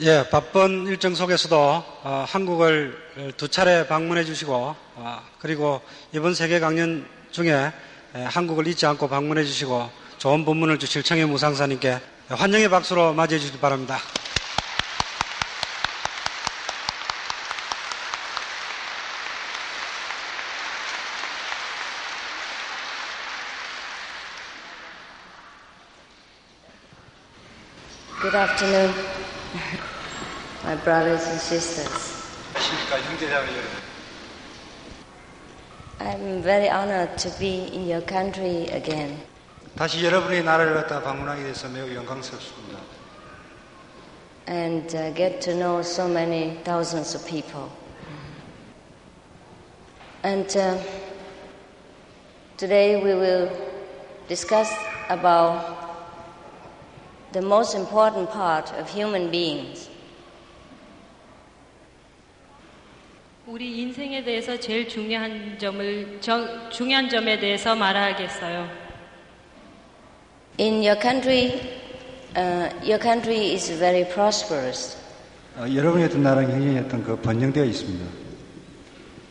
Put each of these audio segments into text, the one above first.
예, 바쁜 일정 속에서도 한국을 두 차례 방문해 주시고 그리고 이번 세계 강연 중에 한국을 잊지 않고 방문해 주시고 좋은 본문을 주실 청해 무상사님께 환영의 박수로 맞이해 주시기 바랍니다. Good afternoon, my brothers and sisters. I'm very honored to be in your country again. And get to know so many thousands of people. And today we will discuss about the most important part of human beings. 우리 인생에 대해서 제일 중요한 점에 대해서 말하겠어요. In your country is very prosperous. 여러분의 나라는 굉장히 번영되어 있습니다.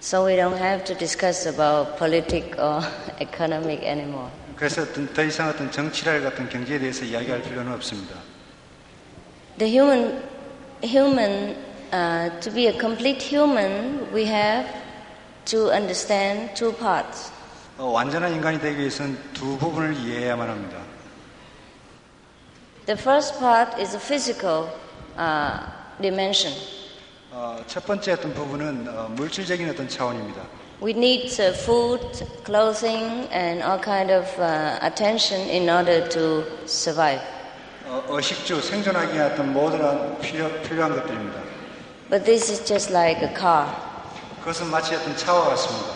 So we don't have to discuss about politics or economic anymore. 그래서 더 이상 어떤 정치랄 같은 경제에 대해서 이야기할 필요는 없습니다. The to be a complete human, we have to understand two parts. 완전한 인간이 되기 위해서는 두 부분을 이해해야만 합니다. The first part is the physical dimension. 첫 번째 어떤 부분은 물질적인 어떤 차원입니다. We need food, clothing, and all kind of attention in order to survive. 어식주, 생존하기 위한 어떤 모든 필요한 것들입니다. But this is just like a car. 그것은 마치 어떤 차와 같습니다.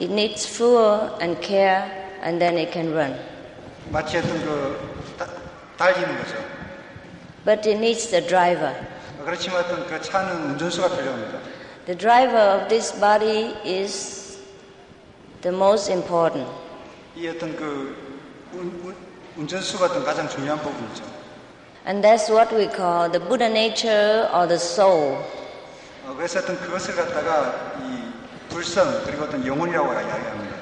It needs fuel and care, and then it can run. 마치 어떤 달리는 거죠. But it needs the driver. 그렇지만 어떤 그 차는 운전수가 필요합니다. The driver of this body is the most important. 이 어떤 운전수 같은 가장 중요한 부분이죠. And that's what we call the Buddha nature or the soul. 그래서 어떤 그것을 갖다가 이 불성 그리고 어떤 영혼이라고 이야기합니다.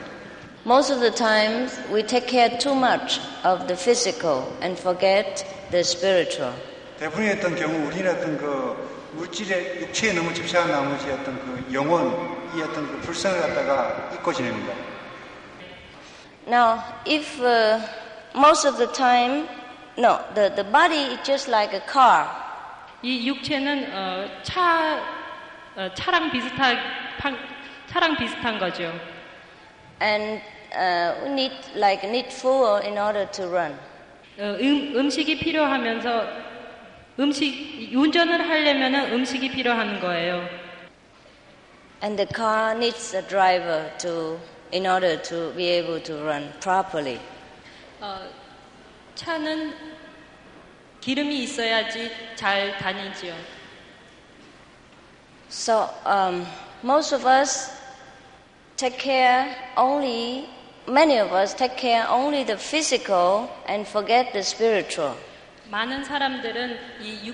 Most of the time we take care too much of the physical and forget the spiritual. 대부분의 어떤 경우 우리는 어떤 물질의 육체에 너무 집착한 나머지 어떤 영혼이 어떤 불성을 갖다가 잊고 지냅니다. Now, if most of the time, no, the body is just like a car. 이 육체는 차랑 비슷한 거죠. And we need fuel in order to run. 음식이 필요하면서. 운전을 하려면 음식이 필요한 거예요. And the car needs a driver in order to be able to run properly. 차는 기름이 있어야지 잘 다니지요. So most of us take care only, many of us take care only the physical and forget the spiritual. 많은 사람들은 이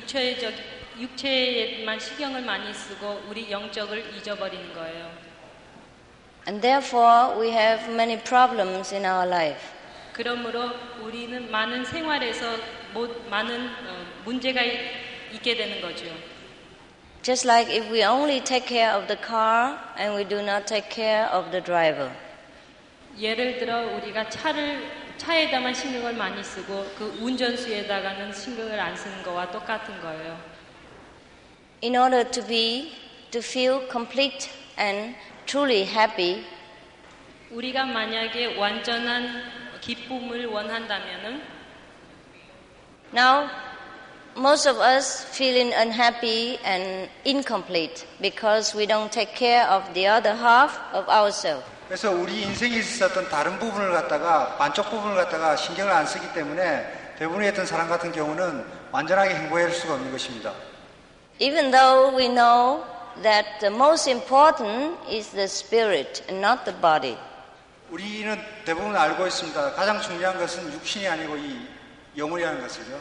육체에만 신경을 많이 쓰고 우리 영적을 잊어버리는 거예요. And therefore we have many problems in our life. 그러므로 우리는 많은 생활에서 많은 문제가 있게 되는 거죠. Just like if we only take care of the car and we do not take care of the driver. 예를 들어 우리가 차에다만 신경을 많이 쓰고 그 운전수에다가는 신경을 안 쓰는 거와 똑같은 거예요. In order to feel complete and truly happy, 우리가 만약에 완전한 기쁨을 원한다면은, now most of us feeling unhappy and incomplete because we don't take care of the other half of ourselves. 그래서 우리 인생에 있었던 다른 부분을 갖다가 반쪽 부분을 갖다가 신경을 안 쓰기 때문에 대부분의 어떤 사람 같은 경우는 완전하게 행복할 수가 없는 것입니다. Even though we know that the most important is the spirit and not the body. 우리는 대부분 알고 있습니다. 가장 중요한 것은 육신이 아니고 이 영혼이라는 것이죠.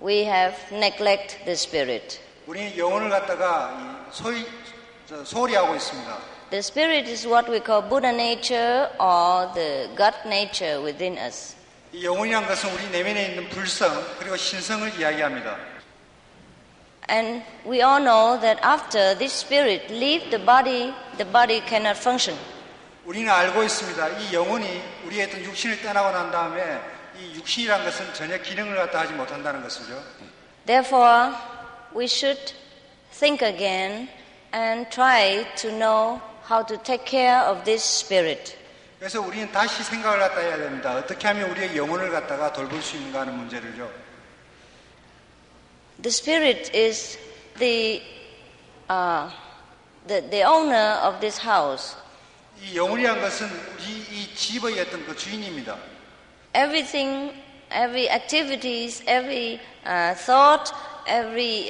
We have neglected the spirit. 우리 영혼을 갖다가 소홀히 하고 있습니다. The spirit is what we call Buddha nature or the God nature within us. 이 영혼이란 것은 우리 내면에 있는 불성 그리고 신성을 이야기합니다. And we all know that after this spirit leaves the body cannot function. 우리는 알고 있습니다. 이 영혼이 우리의 어떤 육신을 떠나고 난 다음에 이 육신이란 것은 전혀 기능을 갖다 하지 못한다는 것이죠. Therefore, we should think again and try to know how to take care of this spirit. 그래서 우리는 다시 생각을 갖다 해야 됩니다. 어떻게 하면 우리의 영혼을 갖다가 돌볼 수 있는가 하는 문제를요. The spirit is the owner of this house. 이 영혼이란 것은 우리 이 집의 어떤 그 주인입니다. Everything, every activities, every thought, every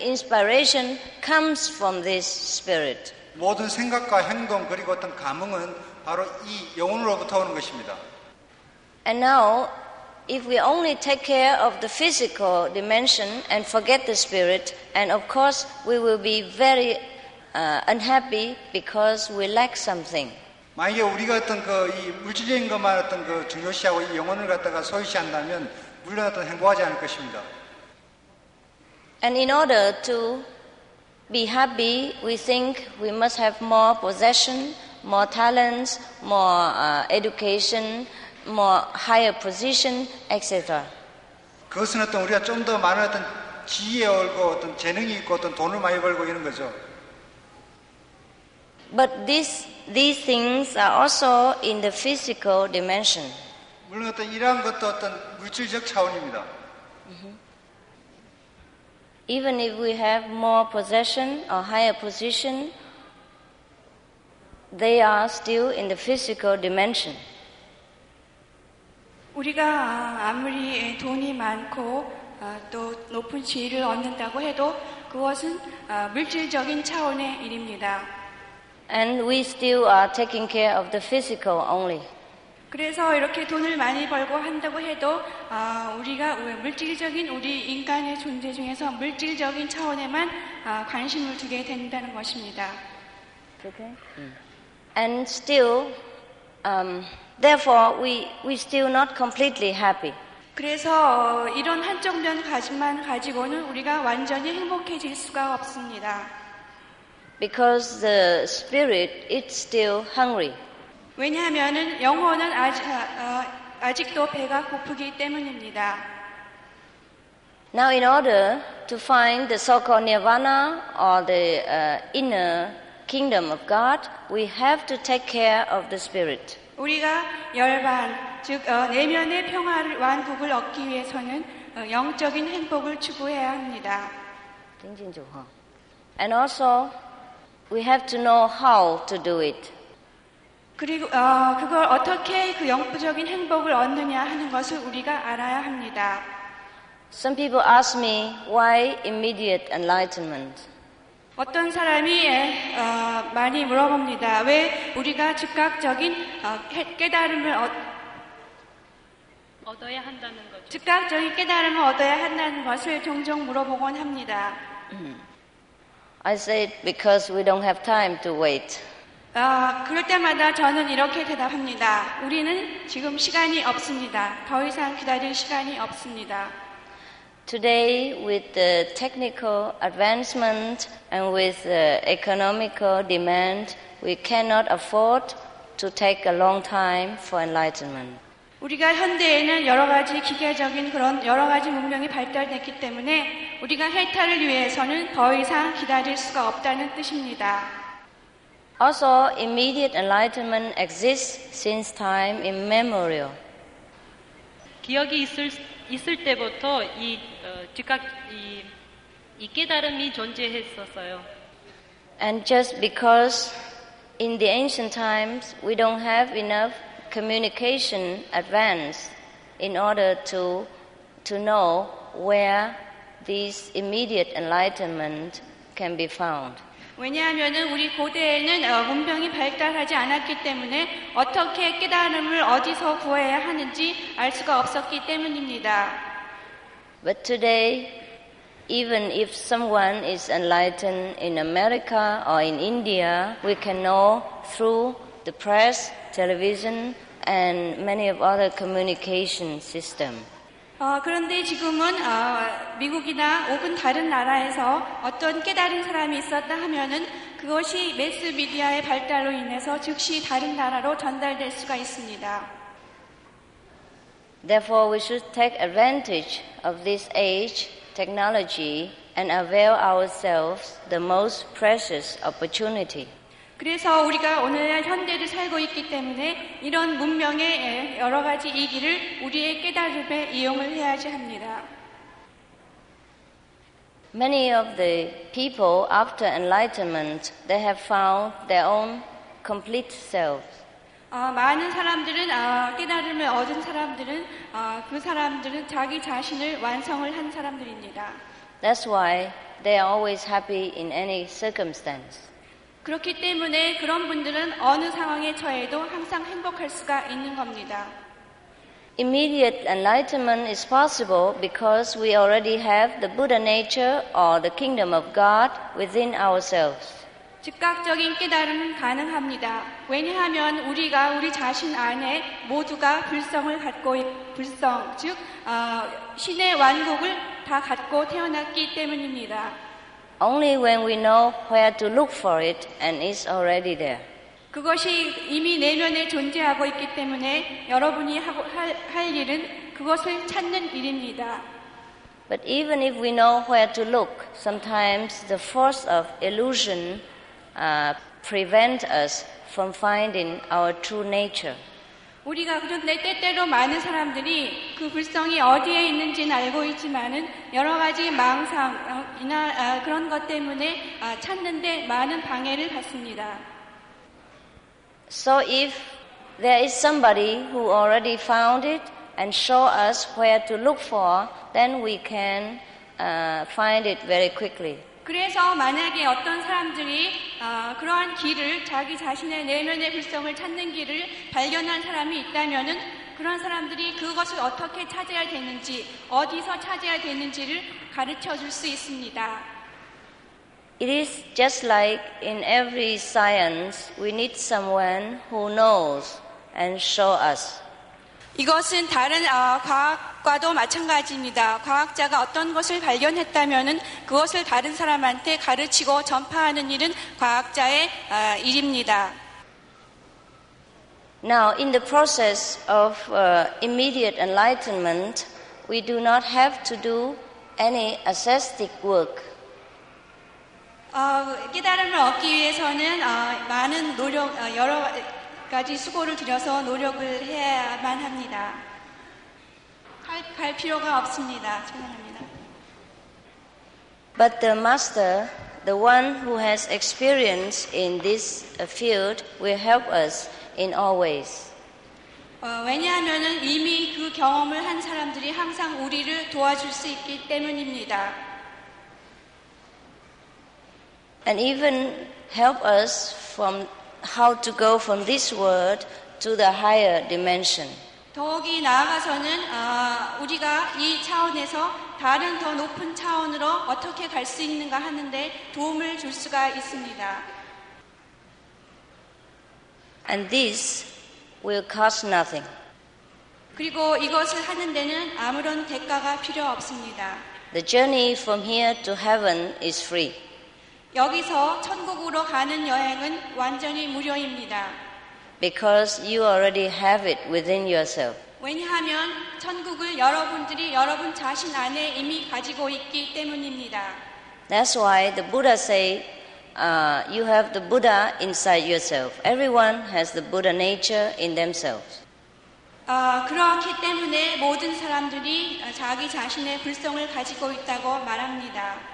inspiration comes from this spirit. 모든 생각과 행동 그리고 어떤 감흥은 바로 이 영혼으로부터 오는 것입니다. And now, if we only take care of the physical dimension and forget the spirit, and of course we will be very unhappy because we lack something. 만약에 우리가 어떤 이 물질적인 것만 어떤 중요시하고 이 영혼을 갖다가 소유시한다면 물론 어떤 행복하지 않을 것입니다. And in order to be happy, we think we must have more possession, more talents, more education, more higher position, etc. 그것은 어떤 우리가 좀 더 많은 어떤 지위에 올고 어떤 재능이 있고 어떤 돈을 많이 벌고 이런 거죠. But these things are also in the physical dimension. 물론 어떤 이러한 것도 어떤 물질적 차원입니다. Even if we have more possession or higher position, they are still in the physical dimension. 우리가 아무리 돈이 많고 또 높은 지위를 얻는다고 해도 그것은 물질적인 차원의 일입니다. And we still are taking care of the physical only. 그래서 이렇게 돈을 많이 벌고 한다고 해도 우리가 물질적인 우리 인간의 존재 중에서 물질적인 차원에만 관심을 두게 된다는 것입니다. Okay. And still, therefore, we still not completely happy. 그래서 이런 한쪽면 관심만 가지고는 우리가 완전히 행복해질 수가 없습니다. Because the spirit is still hungry. 왜냐하면은 영혼은 아직도 배가 고프기 때문입니다. Now, in order to find the so-called nirvana or the inner kingdom of God, we have to take care of the spirit. 우리가 열반, 즉 내면의 평화를 완국을 얻기 위해서는 영적인 행복을 추구해야 합니다. And also, we have to know how to do it. 그리고 그걸 어떻게 그 영적인 행복을 얻느냐 하는 것을 우리가 알아야 합니다. Some people ask me why immediate enlightenment. 어떤 사람이 많이 물어봅니다. 왜 우리가 즉각적인 깨달음을 얻어야 한다는 거죠. 즉각적인 깨달음을 얻어야 한다는 것을 종종 물어보곤 합니다. I said because we don't have time to wait. 그럴 때마다 저는 이렇게 대답합니다. 우리는 지금 시간이 없습니다. 더 이상 기다릴 시간이 없습니다. Today, with the technical advancement and with the economical demand, we cannot afford to take a long time for enlightenment. 우리가 현대에는 여러 가지 기계적인 그런 여러 가지 문명이 발달됐기 때문에 우리가 해탈을 위해서는 더 이상 기다릴 수가 없다는 뜻입니다. Also, immediate enlightenment exists since time immemorial. 기억이 있을 때부터 이 즉각 이 깨달음이 존재했었어요. And just because in the ancient times we don't have enough communication advance in order to know where these immediate enlightenment can be found. 왜냐하면은 우리 고대에는 문명이 발달하지 않았기 때문에 어떻게 깨달음을 어디서 구해야 하는지 알 수가 없었기 때문입니다. But today, even if someone is enlightened in America or in India, we can know through the press, television, and many of other communication systems. 그런데 지금은 미국이나 혹은 다른 나라에서 어떤 깨달은 사람이 있었다 하면은 그것이 매스미디어의 발달로 인해서 즉시 다른 나라로 전달될 수가 있습니다. Therefore, we should take advantage of this age, technology, and avail ourselves the most precious opportunity. 그래서 우리가 오늘날 현대를 살고 있기 때문에 이런 문명의 여러 가지 이기를 우리의 깨달음에 이용을 해야지 합니다. Many of the people after enlightenment, they have found their own complete selves. 많은 사람들은 깨달음을 얻은 사람들은 그 사람들은 자기 자신을 완성을 한 사람들입니다. That's why they are always happy in any circumstance. 그렇기 때문에 그런 분들은 어느 상황에 처해도 항상 행복할 수가 있는 겁니다. Immediate enlightenment is possible because we already have the Buddha nature or the kingdom of God within ourselves. 즉각적인 깨달음은 가능합니다. 왜냐하면 우리가 우리 자신 안에 모두가 불성을 갖고 불성, 즉 신의 완곡을 다 갖고 태어났기 때문입니다. Only when we know where to look for it and it's already there. 그것이 이미 내면에 존재하고 있기 때문에 여러분이 할 일은 그것을 찾는 일입니다. But even if we know where to look, sometimes the force of illusion prevent us from finding our true nature. 우리가 그런데 때때로 많은 사람들이 그 불성이 어디에 있는지는 알고 있지만은 여러 가지 망상이나 그런 것 때문에 찾는데 많은 방해를 받습니다. So if there is somebody who already found it and show us where to look for, then we can find it very quickly. 그래서 만약에 어떤 사람들이 그러한 길을 자기 자신의 내면의 불성을 찾는 길을 발견한 사람이 있다면은 그런 사람들이 그것을 어떻게 찾아야 되는지 어디서 찾아야 되는지를 가르쳐 줄 수 있습니다. It is just like in every science, we need someone who knows and show us. 이것은 다른 과학과도 마찬가지입니다. 과학자가 어떤 것을 발견했다면은 그것을 다른 사람한테 가르치고 전파하는 일은 과학자의 일입니다. Now, in the process of immediate enlightenment, we do not have to do any ascetic work. 깨달음을 얻기 위해서는 많은 노력, 여러 까지 수고를 들여서 노력을 해야만 합니다. 갈 필요가 없습니다. 죄송합니다. But the master, the one who has experience in this field, will help us in all ways. 왜냐하면은 이미 그 경험을 한 사람들이 항상 우리를 도와줄 수 있기 때문입니다. And even help us from how to go from this world to the higher dimension. 더욱이 나아가서는 우리가 이 차원에서 다른 더 높은 차원으로 어떻게 갈 수 있는가 하는데 도움을 줄 수가 있습니다. And this will cost nothing. 그리고 이것을 하는 데는 아무런 대가가 필요 없습니다. The journey from here to heaven is free. 여기서 천국으로 가는 여행은 완전히 무료입니다. Because you already have it within yourself. 왜냐하면 천국을 여러분들이 여러분 자신 안에 이미 가지고 있기 때문입니다. That's why the Buddha say, you have the Buddha inside yourself. Everyone has the Buddha nature in themselves. 그렇기 때문에 모든 사람들이 자기 자신의 불성을 가지고 있다고 말합니다.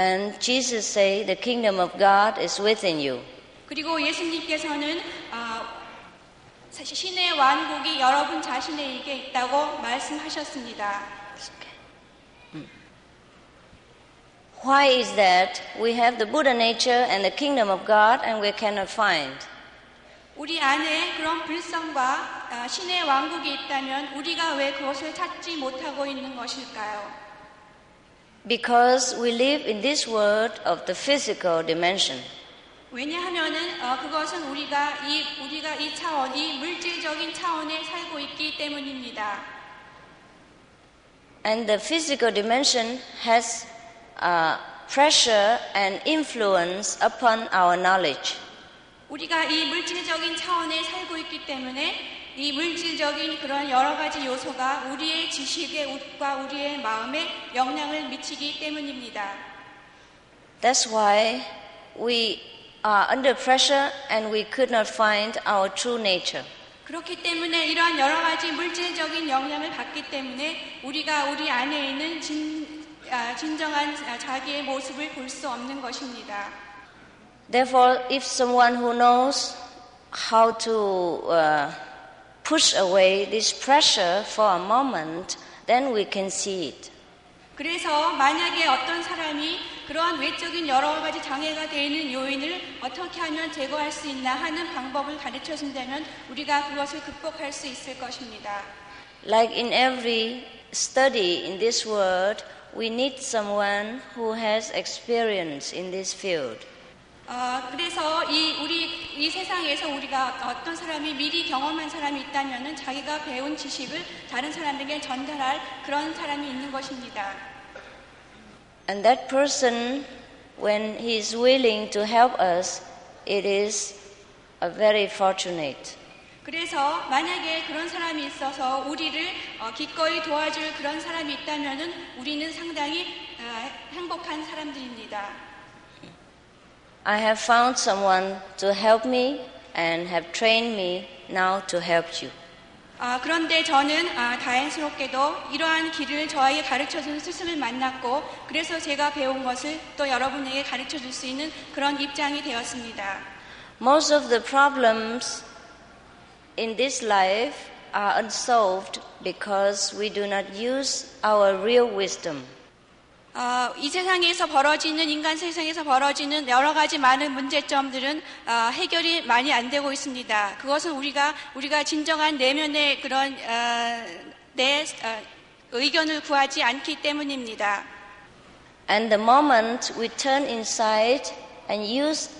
And Jesus said, the kingdom of God is within you. 그리고 예수님께서는 신의 왕국이 여러분 자신에게 있다고 말씀하셨습니다. Why is that we have the Buddha nature and the kingdom of God and we cannot find? 우리 안에 그런 불성과 신의 왕국이 있다면 우리가 왜 그것을 찾지 못하고 있는 것일까요? because we live in this world of the physical dimension. 왜냐하면은 그것은 우리가 이 차원이 물질적인 차원에 살고 있기 때문입니다. And the physical dimension has pressure and influence upon our knowledge. 우리가 이 물질적인 차원에 살고 있기 때문에 이 물질적인 그런 여러 가지 요소가 우리의 지식에 우리의 마음에 영향을 미치기 때문입니다. That's why we are under pressure and we could not find our true nature. 그렇기 때문에 이러한 여러 가지 물질적인 영향을 받기 때문에 우리가 우리 안에 있는 진정한 자기의 모습을 볼 수 없는 것입니다. Therefore, if someone who knows how to push away this pressure for a moment, then we can see it. 그래서 만약에 어떤 사람이 그러한 외적인 여러 가지 장애가 되는 요인을 어떻게 하면 제거할 수 있나 하는 방법을 가르쳐 준다면 우리가 그것을 극복할 수 있을 것입니다. Like in every study in this world, we need someone who has experience in this field. 그래서 이 세상에서 우리가 어떤 사람이 미리 경험한 사람이 있다면은 자기가 배운 지식을 다른 사람에게 전달할 그런 사람이 있는 것입니다. And that person, when he is willing to help us, it is a very fortunate. 그래서 만약에 그런 사람이 있어서 우리를 기꺼이 도와줄 그런 사람이 있다면은 우리는 상당히 행복한 사람들입니다. I have found someone to help me and have trained me now to help you. 그런데 저는 다행스럽게도 이러한 길을 저에게 가르쳐준 스승을 만났고 그래서 제가 배운 것을 또 여러분에게 가르쳐줄 수 있는 그런 입장이 되었습니다. Most of the problems in this life are unsolved because we do not use our real wisdom. 이 세상에서 벌어지는 인간 세상에서 벌어지는 여러 가지 많은 문제점들은 해결이 많이 안 되고 있습니다. 그것은 우리가 진정한 내면의 그런 내 의견을 구하지 않기 때문입니다. And the moment we turn inside and use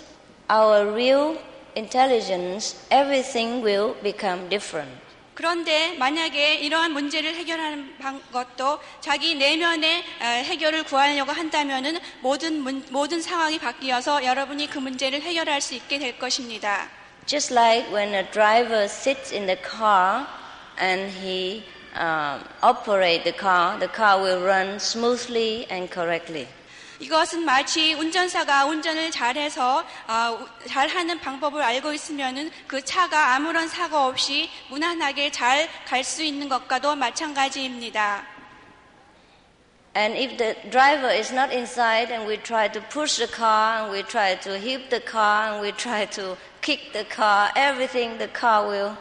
our real intelligence, everything will become different. 그런데 만약에 이러한 문제를 해결하는 것도 자기 내면의 해결을 구하려고 한다면은 모든 상황이 바뀌어서 여러분이 그 문제를 해결할 수 있게 될 것입니다. Just like when a driver sits in the car and he operates the car will run smoothly and correctly. 이것은 마치 운전사가 운전을 잘해서 잘하는 방법을 알고 있으면은 그 차가 아무런 사고 없이 무난하게 잘 갈 수 있는 것과도 마찬가지입니다. And if the driver is not inside and we try to push the car and we try to hip the car and we try to kick the car, everything the car will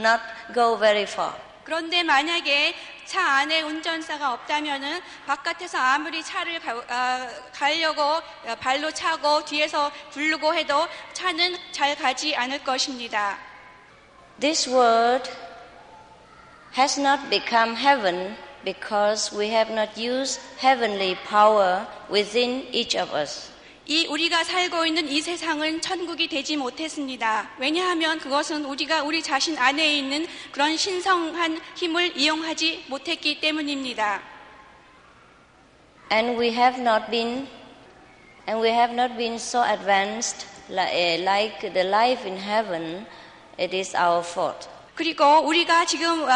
not go very far. 그런데 만약에 차 안에 운전사가 없다면은 바깥에서 아무리 차를 가려고 발로 차고 뒤에서 굴르고 해도 차는 잘 가지 않을 것입니다. This world has not become heaven because we have not used heavenly power within each of us. 우리가 살고 있는 이 세상은 천국이 되지 못했습니다. 왜냐하면 그것은 우리가 우리 자신 안에 있는 그런 신성한 힘을 이용하지 못했기 때문입니다. And we have not been so advanced like the life in heaven. It is our fault. 그리고 우리가 지금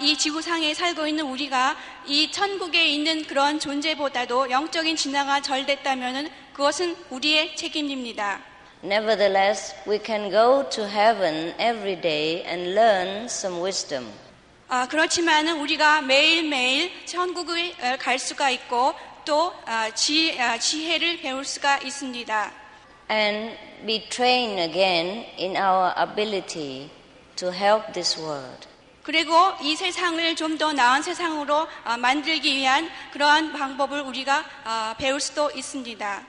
이 지구상에 살고 있는 우리가 이 천국에 있는 그런 존재보다도 영적인 진화가 덜 됐다면은 그것은 우리의 책임입니다. Nevertheless, we can go to heaven every day and learn some wisdom. 그렇지만은 우리가 매일매일 천국에 갈 수가 있고 또 지혜를 배울 수가 있습니다. And be trained again in our ability to help this world. 그리고 이 세상을 좀 더 나은 세상으로 만들기 위한 그러한 방법을 우리가 배울 수도 있습니다.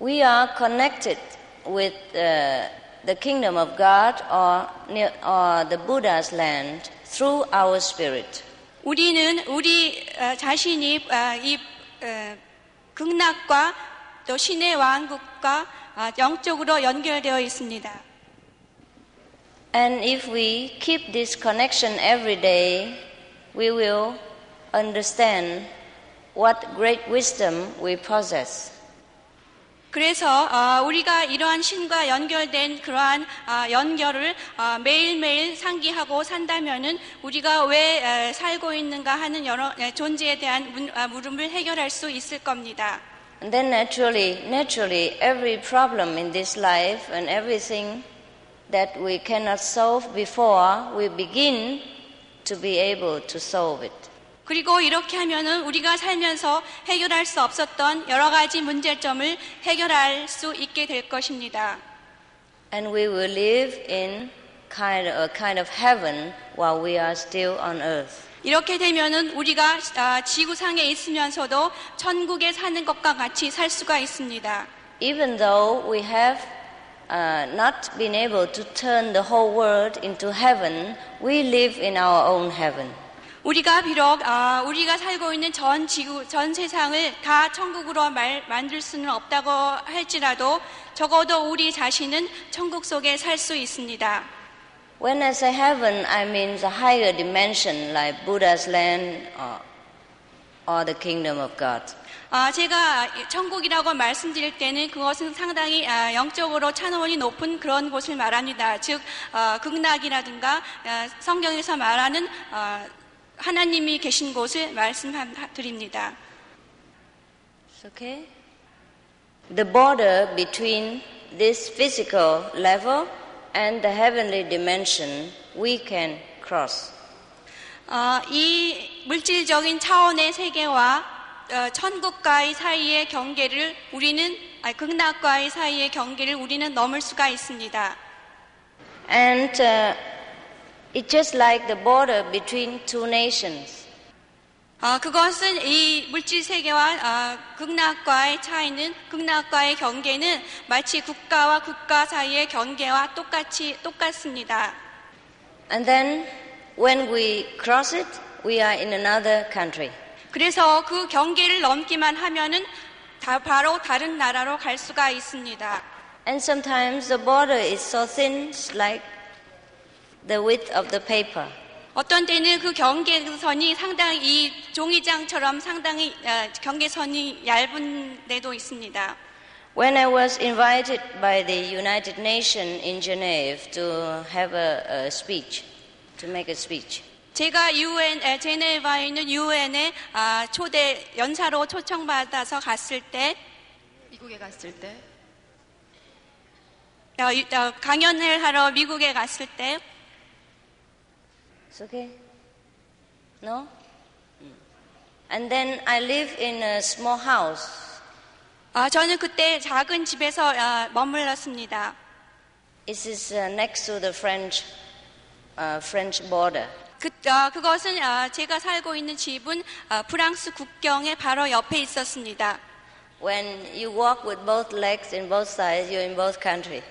We are connected with the kingdom of God or the Buddha's land through our spirit. 우리는 우리 자신이 이 극락과 또 신의 왕국과 영적으로 연결되어 있습니다. And if we keep this connection every day, we will understand what great wisdom we possess. 그래서 우리가 이러한 신과 연결된 그러한 연결을 매일매일 상기하고 산다면은 우리가 왜 살고 있는가 하는 여러 존재에 대한 물음을 해결할 수 있을 겁니다. And then naturally, every problem in this life and everything that we cannot solve before, we begin to be able to solve it. 그리고 이렇게 하면은 우리가 살면서 해결할 수 없었던 여러 가지 문제점을 해결할 수 있게 될 것입니다. And we will live in a kind of heaven while we are still on earth. 이렇게 되면은 우리가 지구상에 있으면서도 천국에 사는 것과 같이 살 수가 있습니다. Even though we have not been able to turn the whole world into heaven, we live in our own heaven. 우리가 비록 우리가 살고 있는 전 지구, 전 세상을 다 천국으로 만들 수는 없다고 할지라도 적어도 우리 자신은 천국 속에 살 수 있습니다. When I say heaven, I mean the higher dimension, like Buddha's land or the kingdom of God. 제가 천국이라고 말씀드릴 때는 그것은 상당히 영적으로 차원이 높은 그런 곳을 말합니다. 즉 극락이라든가 성경에서 말하는 하나님이 계신 곳을 말씀드립니다. Okay. The border between this physical level and the heavenly dimension we can cross. 이 물질적인 차원의 세계와 천국과의 사이의 경계를 우리는 극락과의 사이의 경계를 우리는 넘을 수가 있습니다. And it's just like the border between two nations. 그것은 이 물질 세계와 극락과의 차이는 극락과의 경계는 마치 국가와 국가 사이의 경계와 똑같습니다. And then when we cross it, we are in another country. 그래서 그 경계를 넘기만 하면은 바로 다른 나라로 갈 수가 있습니다. And sometimes the border is so thin, like the width of the paper. 어떤 때는 그 경계선이 상당히 이 종이장처럼 상당히 경계선이 얇은 데도 있습니다. When I was invited by the United Nations in Geneva to have a speech, to make a speech. 제가 제네바에 있는 UN의 초대 연사로 초청받아서 갔을 때, 미국에 갔을 때, 강연을 하러 미국에 갔을 때. It's okay. No? And then I live in a small house. 저는 그때 작은 집에서 머물렀습니다. It is next to the French border. 그것은 제가 살고 있는 집은 프랑스 국경의 바로 옆에 있었습니다. When you walk with both legs in both sides, you're in both countries.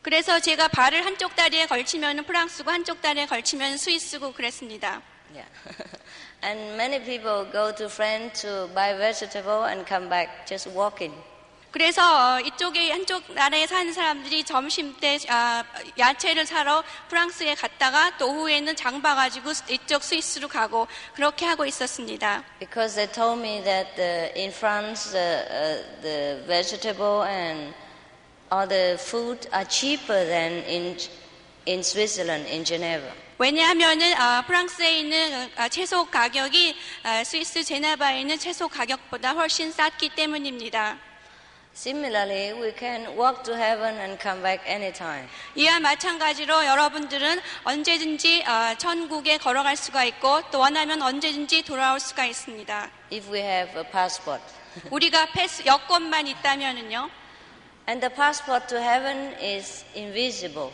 그래서 제가 발을 한쪽 다리에 걸치면 프랑스고 한쪽 다리에 걸치면 스위스고 그랬습니다. Yeah. And many people go to France to buy vegetable and come back just walking. 그래서 이쪽에 한쪽 나라에 사는 사람들이 점심 때 야채를 사러 프랑스에 갔다가 또 오후에는 장 봐가지고 이쪽 스위스로 가고 그렇게 하고 있었습니다. Because they told me that in France the vegetable and other food are cheaper than in Switzerland, in Geneva. 왜냐하면은 프랑스에 있는 채소 가격이 스위스 제네바에 있는 채소 가격보다 훨씬 쌌기 때문입니다. Similarly, we can walk to heaven and come back anytime. 이와 마찬가지로 여러분들은 언제든지 천국에 걸어갈 수가 있고 또 원하면 언제든지 돌아올 수가 있습니다. If we have a passport. 우리가 여권만 있다면은요. And the passport to heaven is invisible.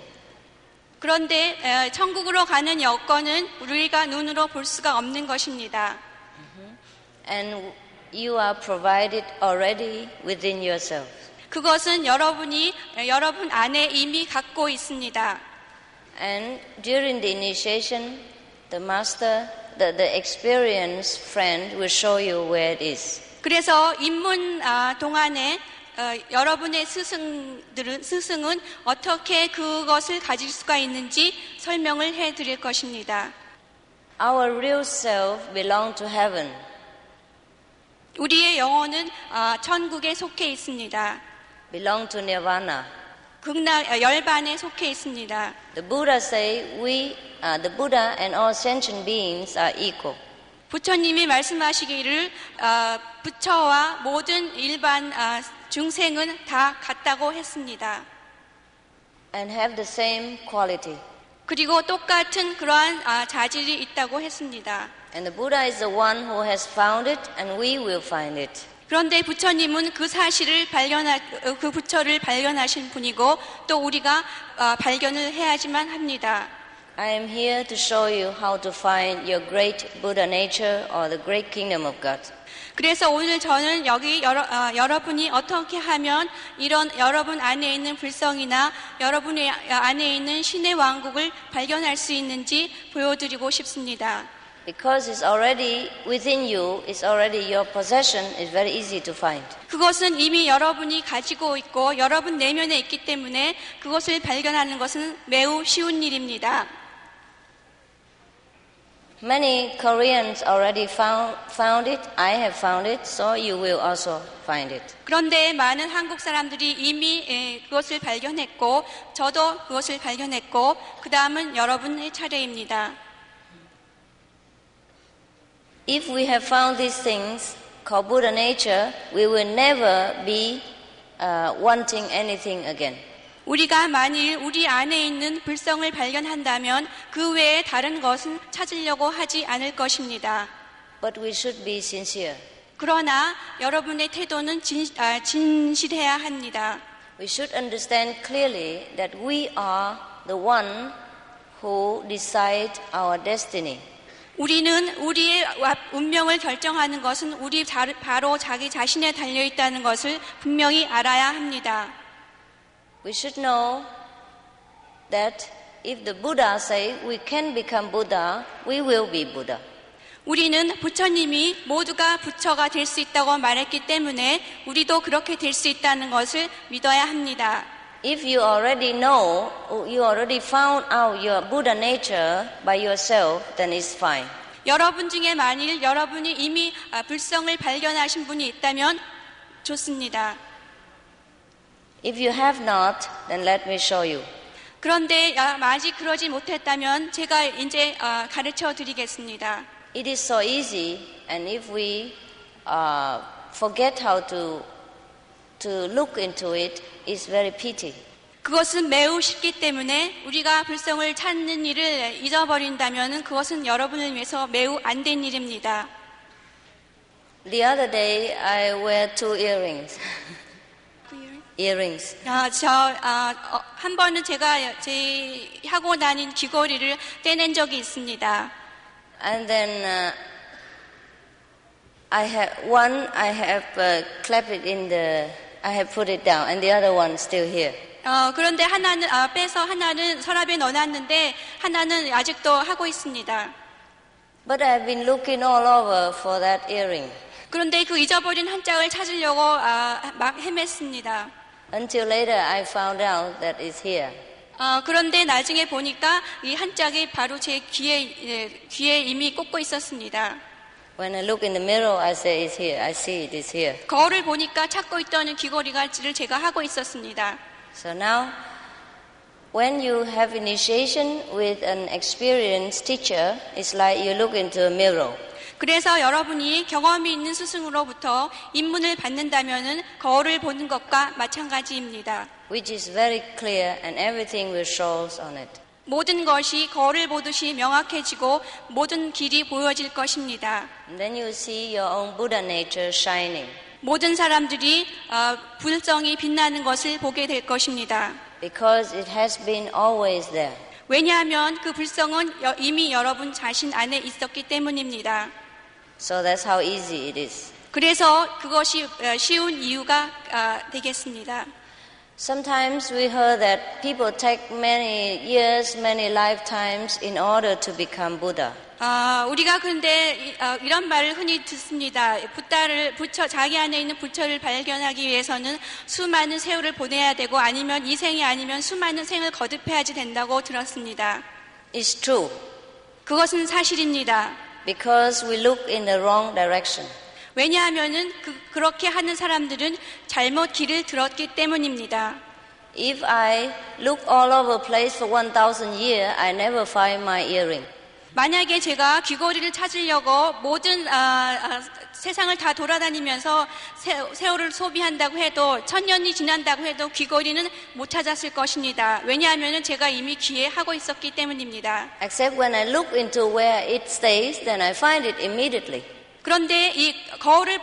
그런데 천국으로 가는 여권은 우리가 눈으로 볼 수가 없는 것입니다. And you are provided already within yourself. 그것은 여러분 안에 이미 갖고 있습니다. And during the initiation, the master, the experienced friend will show you where it is. 그래서 입문 동안에 여러분의 스승은 어떻게 그것을 가질 수가 있는지 설명을 해 드릴 것입니다. Our real self belongs to heaven. 우리의 영혼은 천국에 속해 있습니다. Belong to nirvana. 열반에 속해 있습니다. The Buddha say the Buddha and all sentient beings are equal. 부처님이 말씀하시기를 부처와 모든 일반 중생은 다 같다고 했습니다. And have the same quality. 그리고 똑같은 그러한 자질이 있다고 했습니다. And the Buddha is the one who has found it, and we will find it. 그런데 부처님은 그 사실을 그 부처를 발견하신 분이고 또 우리가 발견을 해야지만 합니다. I am here to show you how to find your great Buddha nature or the great kingdom of God. 그래서 오늘 저는 여기 여러분이 어떻게 하면 이런 여러분 안에 있는 불성이나 여러분 안에 있는 신의 왕국을 발견할 수 있는지 보여드리고 싶습니다. Because it's already within you, it's already your possession, it's very easy to find. 그것은 이미 여러분이 가지고 있고 여러분 내면에 있기 때문에 그것을 발견하는 것은 매우 쉬운 일입니다. Many Koreans already found it. I have found it, so you will also find it. 그런데 많은 한국 사람들이 이미 그것을 발견했고 저도 그것을 발견했고 그 다음은 여러분의 차례입니다. If we have found these things called Buddha nature, we will never be wanting anything again. 우리가 만일 우리 안에 있는 불성을 발견한다면 그 외에 다른 것은 찾으려고 하지 않을 것입니다. But we should be sincere. 그러나 여러분의 태도는 진실해야 합니다. We should understand clearly that we are the one who decide our destiny. 우리는 우리의 운명을 결정하는 것은 우리 바로 자기 자신에 달려 있다는 것을 분명히 알아야 합니다. We should know that if the Buddha say we can become Buddha, we will be Buddha. 우리는 부처님이 모두가 부처가 될 수 있다고 말했기 때문에 우리도 그렇게 될 수 있다는 것을 믿어야 합니다. If you already know, you already found out your Buddha nature by yourself, then it's fine. 여러분 중에 만일 여러분이 이미 불성을 발견하신 분이 있다면 좋습니다. If you have not, then let me show you. 그런데 아직 그러지 못했다면 제가 이제 가르쳐 드리겠습니다. It is so easy, and if we forget how to look into it, it's very pity. 그것은 매우 쉽기 때문에 우리가 불성을 찾는 일을 잊어버린다면 그것은 여러분을 위해서 매우 안 된 일입니다. The other day, I wear 2 earrings. Earrings. 한 번은 제가 제 하고 다닌 귀걸이를 떼낸 적이 있습니다. And then I have clapped it in the. I have put it down, and the other one still here. 그런데 하나는 빼서 하나는 서랍에 넣어놨는데 하나는 아직도 하고 있습니다. But I've been looking all over for that earring. 그런데 그 잊어버린 한 짝을 찾으려고 막 헤맸습니다. Until later, I found out that it's here. 그런데 나중에 보니까 이 한 짝이 바로 제 귀에 이미 꽂고 있었습니다. When I look in the mirror, I say it's here. I see it is here. 거울을 보니까 찾고 있던 귀걸이를 제가 하고 있었습니다. So now, when you have initiation with an experienced teacher, it's like you look into a mirror. 그래서 여러분이 경험이 있는 스승으로부터 입문을 받는다면은 거울을 보는 것과 마찬가지입니다. Which is very clear and everything will show on it. 모든 것이 거울을 보듯이 명확해지고 모든 길이 보여질 것입니다. And then you see your own Buddha nature shining. 모든 사람들이 불성이 빛나는 것을 보게 될 것입니다. Because it has been always there. 왜냐하면 그 불성은 이미 여러분 자신 안에 있었기 때문입니다. So that's how easy it is. 그래서 그것이 쉬운 이유가 되겠습니다. Sometimes we heard that people take many years, many lifetimes in order to become Buddha. 우리가 근데 이런 말을 흔히 듣습니다. 부처 자기 안에 있는 부처를 발견하기 위해서는 수많은 세월을 보내야 되고 아니면 이 생이 아니면 수많은 생을 거듭해야지 된다고 들었습니다. It's true. 그것은 사실입니다. Because we look in the wrong direction. 왜냐하면은 그렇게 하는 사람들은 잘못 길을 들었기 때문입니다. If I look all over the place for 1,000 years, I never find my earring. 만약에 제가 귀걸이를 찾으려고 모든 세상을 다 돌아다니면서 세월을 소비한다고 해도 1,000년이 지난다고 해도 귀걸이는 못 찾았을 것입니다. 왜냐하면 제가 이미 귀에 하고 있었기 때문입니다. Except when I look into where it stays, then I find it immediately. 그런데 이 거울을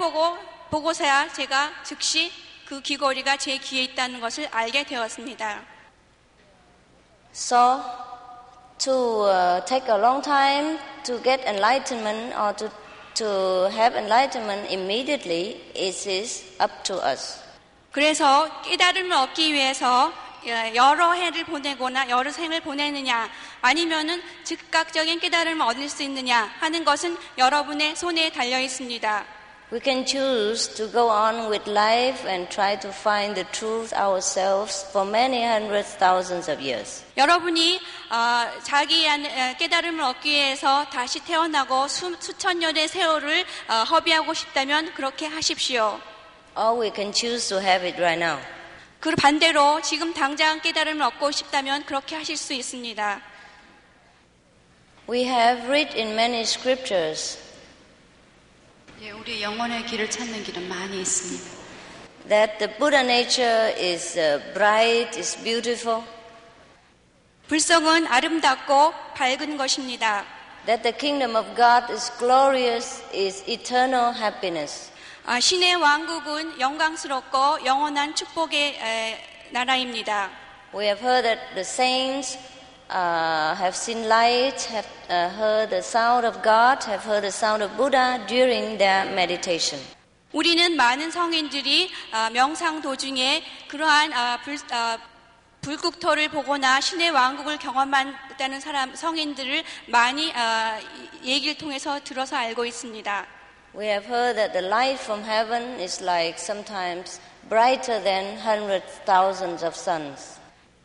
보고서야 제가 즉시 그 귀걸이가 제 귀에 있다는 것을 알게 되었습니다. So to take a long time to get enlightenment or to have enlightenment immediately is up to us. 그래서 깨달음을 얻기 위해서 여러 해를 보내거나 여러 생을 보내느냐 아니면은 즉각적인 깨달음을 얻을 수 있느냐 하는 것은 여러분의 손에 달려 있습니다. We can choose to go on with life and try to find the truth ourselves for many hundreds thousands of years. 여러분이 자기 깨달음을 얻기 위해서 다시 태어나고 수천 년의 세월을 허비하고 싶다면 그렇게 하십시오. Or we can choose to have it right now. 그 반대로 지금 당장 깨달음을 얻고 싶다면 그렇게 하실 수 있습니다. We have read in many scriptures. 예, 우리 영혼의 길을 찾는 길은 많이 있습니다. That the Buddha nature is bright, is beautiful. 불성은 아름답고 밝은 것입니다. That the kingdom of God is glorious, is eternal happiness. 신의 왕국은 영광스럽고 영원한 축복의 나라입니다. We have heard that the saints have seen light, have heard the sound of God, have heard the sound of Buddha during their meditation. 우리는 많은 성인들이 명상 도중에 그러한 불국토를 보거나 신의 왕국을 경험한다는 성인들을 많이 얘기를 통해서 들어서 알고 있습니다. We have heard that the light from heaven is like sometimes brighter than hundreds, thousands of suns.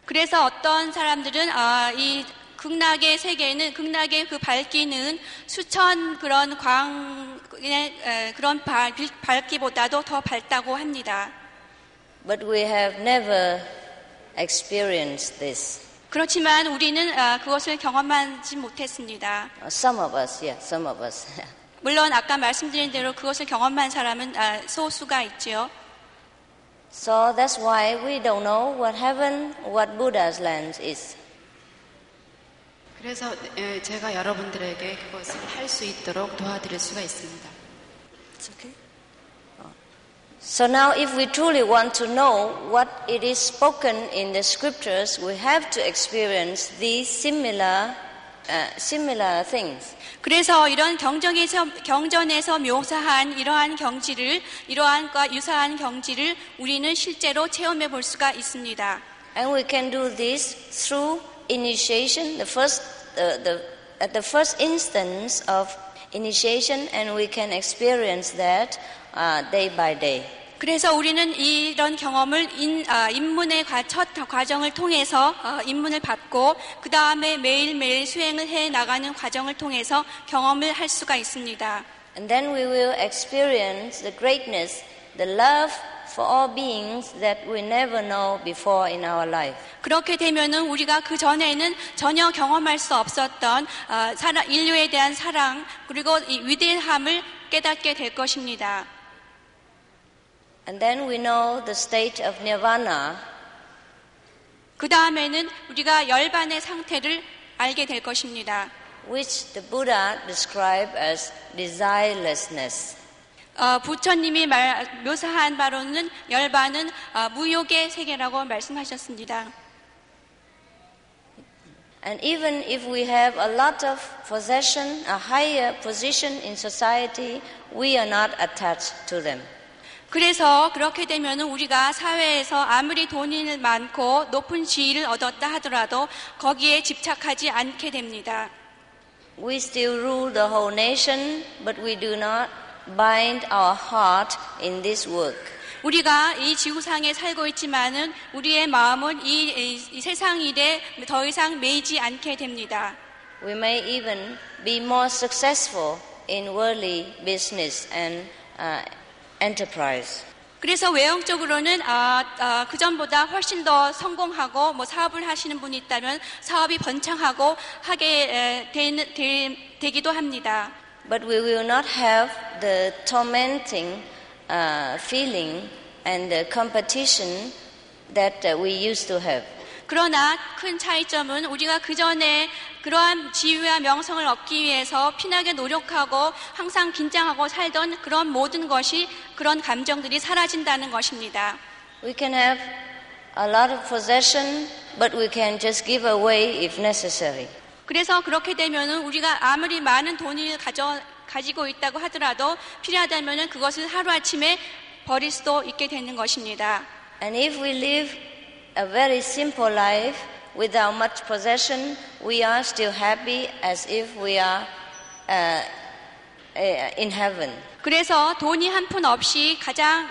그래서 어떤 사람들은 이 극락의 세계에는 극락의 그 밝기는 수천 그런 광의 그런 밝기보다도 더 밝다고 합니다. But we have never experienced this. 그렇지만 우리는 그것을 경험하지 못했습니다. Some of us. 물론 아까 말씀드린 대로 그것을 경험한 사람은 소수가 있지요. So that's why we don't know what heaven, what Buddha's land is. 그래서 제가 여러분들에게 그것을 할 수 있도록 도와드릴 수가 있습니다. It's okay. So now if we truly want to know what it is spoken in the scriptures, we have to experience these similar things. 그래서 이런 경전에서 묘사한 이러한 경지를 이러한과 유사한 경지를 우리는 실제로 체험해 볼 수가 있습니다. And we can do this through initiation, at the first instance of initiation, and we can experience that day by day. 그래서 우리는 이런 경험을 입문의 첫 과정을 통해서 입문을 받고 그 다음에 매일매일 수행을 해나가는 과정을 통해서 경험을 할 수가 있습니다. And then we will experience the greatness, the love for all beings that we never know before in our life. 그렇게 되면은 우리가 그 전에는 전혀 경험할 수 없었던 인류에 대한 사랑 그리고 이 위대함을 깨닫게 될 것입니다. And then we know the state of nirvana. 그 다음에는 우리가 열반의 상태를 알게 될 것입니다. Which the Buddha described as desirelessness. 부처님이 묘사한 바로는 열반은 무욕의 세계라고 말씀하셨습니다. And even if we have a lot of possession, a higher position in society, we are not attached to them. 그래서 그렇게 되면 우리가 사회에서 아무리 돈이 많고 높은 지위를 얻었다 하더라도 거기에 집착하지 않게 됩니다. We still rule the whole nation, but we do not bind our heart in this work. 우리가 이 지구상에 살고 있지만은 우리의 마음은 이 세상 일에 더 이상 매이지 않게 됩니다. We may even be more successful in worldly business and enterprise. 그래서 외형적으로는 그전보다 훨씬 더 성공하고 뭐 사업을 하시는 분이 있다면 사업이 번창하고 하게 되기도 합니다. But we will not have the tormenting feeling and the competition that we used to have. 그러나 큰 차이점은 우리가 그전에 그러한 지위와 명성을 얻기 위해서 피나게 노력하고 항상 긴장하고 살던 그런 모든 것이 그런 감정들이 사라진다는 것입니다. We can have a lot of possession, but we can just give away if necessary. 그래서 그렇게 되면은 우리가 아무리 많은 돈을 가지고 있다고 하더라도 필요하다면은 그것을 하루아침에 버릴 수도 있게 되는 것입니다. And if we live a very simple life without much possession, we are still happy as if we are in heaven. 그래서 돈이 한 푼 없이 가장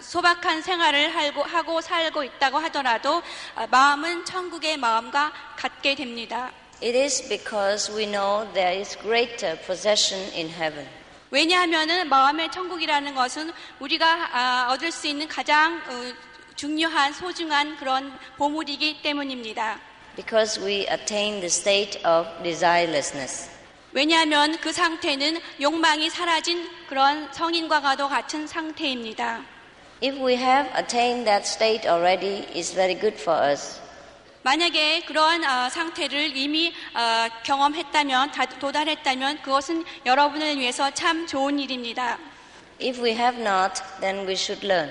소박한 생활을 하고 살고 있다고 하더라도 마음은 천국의 마음과 같게 됩니다. It is because we know there is greater possession in heaven. 왜냐하면은 마음의 천국이라는 것은 우리가 얻을 수 있는 가장 중요한 소중한 그런 보물이기 때문입니다. Because we attain the state of desirelessness. 왜냐하면 그 상태는 욕망이 사라진 그런 성인과도 같은 상태입니다. If we have attained that state already, it's very good for us. 만약에 그러한 상태를 이미 경험했다면, 도달했다면 그것은 여러분을 위해서 참 좋은 일입니다. If we have not, then we should learn.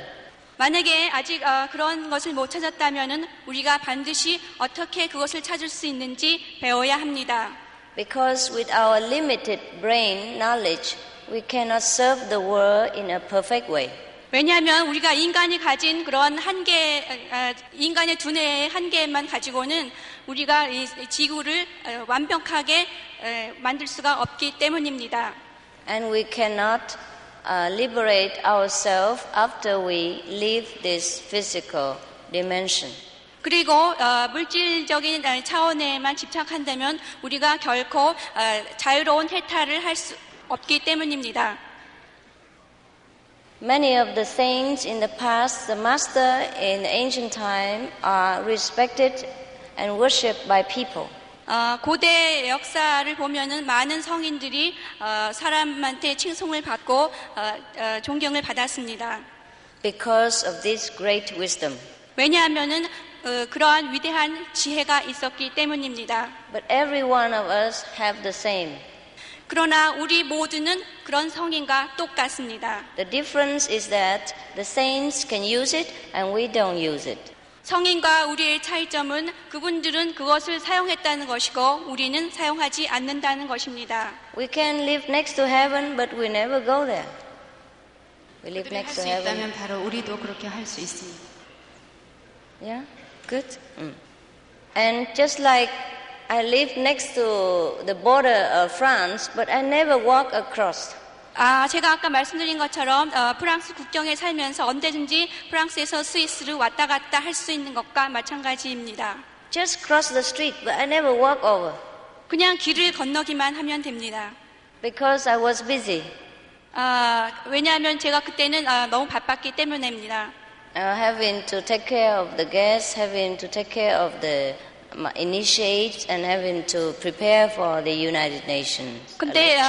만약에 아직 그런 것을 못 찾았다면은 우리가 반드시 어떻게 그것을 찾을 수 있는지 배워야 합니다. Because with our limited brain knowledge, we cannot serve the world in a perfect way. 왜냐하면 우리가 인간이 가진 그런 한계, 인간의 두뇌의 한계만 가지고는 우리가 이 지구를 완벽하게 만들 수가 없기 때문입니다. And we cannot liberate ourselves after we leave this physical dimension. 그리고 물질적인 차원에만 집착한다면 우리가 결코 자유로운 해탈을 할 수 없기 때문입니다. Many of the saints in the past, the master in ancient time, are respected and worshipped by people. 고대 역사를 보면은 많은 성인들이 사람한테 칭송을 받고 존경을 받았습니다. Because of this great wisdom. 왜냐하면은 그러한 위대한 지혜가 있었기 때문입니다. But every one of us have the same. 그러나 우리 모두는 그런 성인과 똑같습니다. The difference is that the saints can use it and we don't use it. 성인과 우리의 차이점은 그분들은 그것을 사용했다는 것이고 우리는 사용하지 않는다는 것입니다. We can live next to heaven, but we never go there. We live next to heaven. 있다면 바로 우리도 그렇게 할 수 있습니다. Yeah, good. And just like I live next to the border of France, but I never walk across. 제가 아까 말씀드린 것처럼 프랑스 국경에 살면서 언제든지 프랑스에서 스위스를 왔다 갔다 할 수 있는 것과 마찬가지입니다. Just cross the street, but I never walk over. 그냥 길을 건너기만 하면 됩니다. Because I was busy. 왜냐하면 제가 그때는 너무 바빴기 때문입니다. Having to take care of the guests, having to take care of the initiates and having to prepare for the United Nations. 근데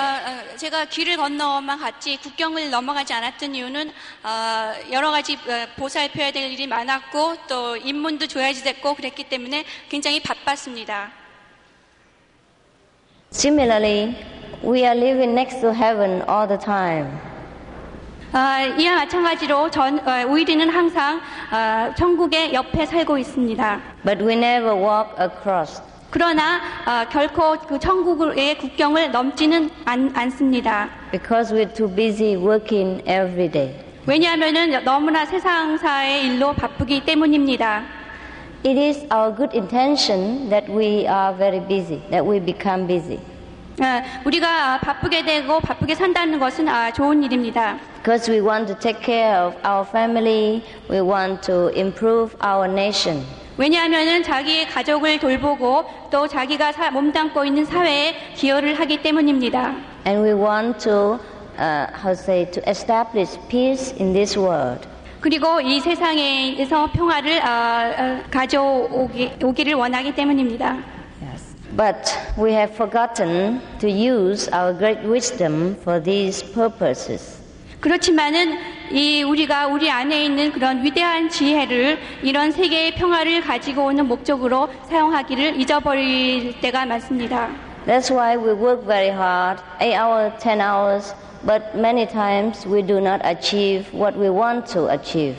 제가 길을 건너만 갔지 국경을 넘어가지 않았던 이유는 여러 가지 보살펴야 될 일이 많았고 또 입문도 줘야지 됐고 그랬기 때문에 굉장히 바빴습니다. Similarly, we are living next to heaven all the time. 이와 마찬가지로 우리는 항상 천국의 옆에 살고 있습니다. But we never walk across. 그러나 결코 그 천국의 국경을 넘지는 않습니다. Because we're too busy working every day. 왜냐하면은 너무나 세상사의 일로 바쁘기 때문입니다. It is our good intention that we are very busy, that we become busy. 우리가 바쁘게 되고 바쁘게 산다는 것은 좋은 일입니다. Because we want to take care of our family, we want to improve our nation. 왜냐하면은 자기의 가족을 돌보고 또 자기가 몸담고 있는 사회에 기여를 하기 때문입니다. And we want to, to establish peace in this world. 그리고 이 세상에서 평화를 가져오기를 원하기 때문입니다. Yes. But we have forgotten to use our great wisdom for these purposes. 그렇지만은 우리가 우리 안에 있는 그런 위대한 지혜를 이런 세계의 평화를 가지고 오는 목적으로 사용하기를 잊어버릴 때가 많습니다. That's why we work very hard, 8 hours, 10 hours, but many times we do not achieve what we want to achieve.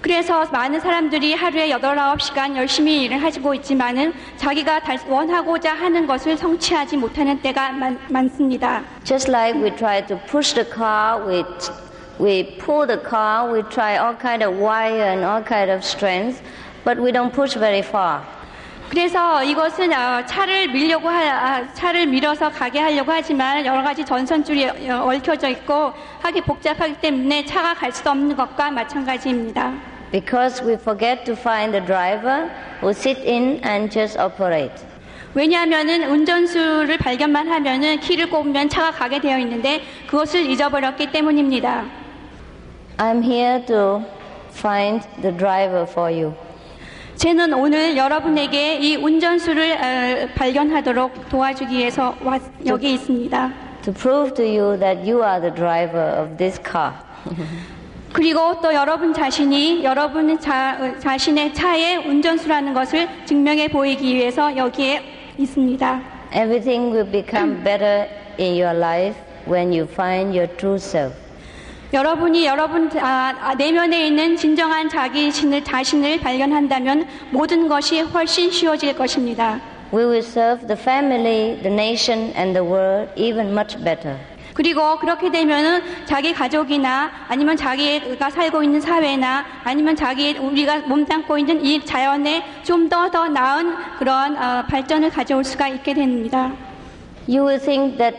그래서 많은 사람들이 하루에 8, 9시간 열심히 일을 하시고 있지만은 자기가 원하고자 하는 것을 성취하지 못하는 때가 많습니다. Just like we try to push the car, we pull the car, we try all kind of wire and all kind of strength, but we don't push very far. 그래서 이것은 차를 밀어서 가게 하려고 하지만 여러 가지 전선줄이 얽혀져 있고 하기 복잡하기 때문에 차가 갈 수 없는 것과 마찬가지입니다. Because we forget to find the driver who sit in and just operate. 왜냐하면은 운전수를 발견만 하면은 키를 꼽으면 차가 가게 되어 있는데 그것을 잊어버렸기 때문입니다. I'm here to find the driver for you. 저는 오늘 여러분에게 이 운전수를 발견하도록 도와주기 위해서 여기 있습니다. To prove to you that you are the driver of this car. 그리고 또 여러분 자신이 여러분 자신의 차의 운전수라는 것을 증명해 보이기 위해서 여기에 있습니다. Everything will become better in your life when you find your true self. 여러분이 여러분 내면에 있는 진정한 자신을 발견한다면 모든 것이 훨씬 쉬워질 것입니다. We will serve the family, the nation, and the world even much better. 그리고 그렇게 되면은 자기 가족이나 아니면 자기가 살고 있는 사회나 아니면 우리가 몸담고 있는 이 자연에 좀 더 나은 그런 발전을 가져올 수가 있게 됩니다. You will think that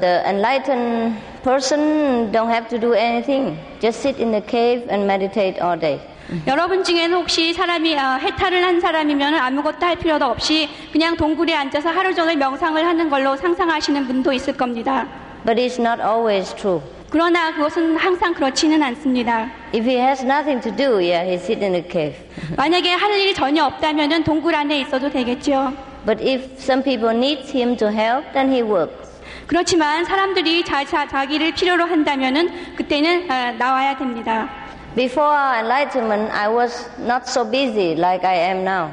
the enlightened person don't have to do anything. Just sit in the cave and meditate all day. 여러분 중에는 혹시 사람이 해탈을 한 사람이면 아무것도 할 필요도 없이 그냥 동굴에 앉아서 하루 종일 명상을 하는 걸로 상상하시는 분도 있을 겁니다. But it's not always true. 그러나 그것은 항상 그렇지는 않습니다. If he has nothing to do, he sit in the cave. 만약에 할 일이 전혀 없다면은 동굴 안에 있어도 되겠죠. But if some people need him to help, then he works. 그렇지만 사람들이 자기를 필요로 한다면은 그때는 나와야 됩니다. Before enlightenment, I was not so busy like I am now.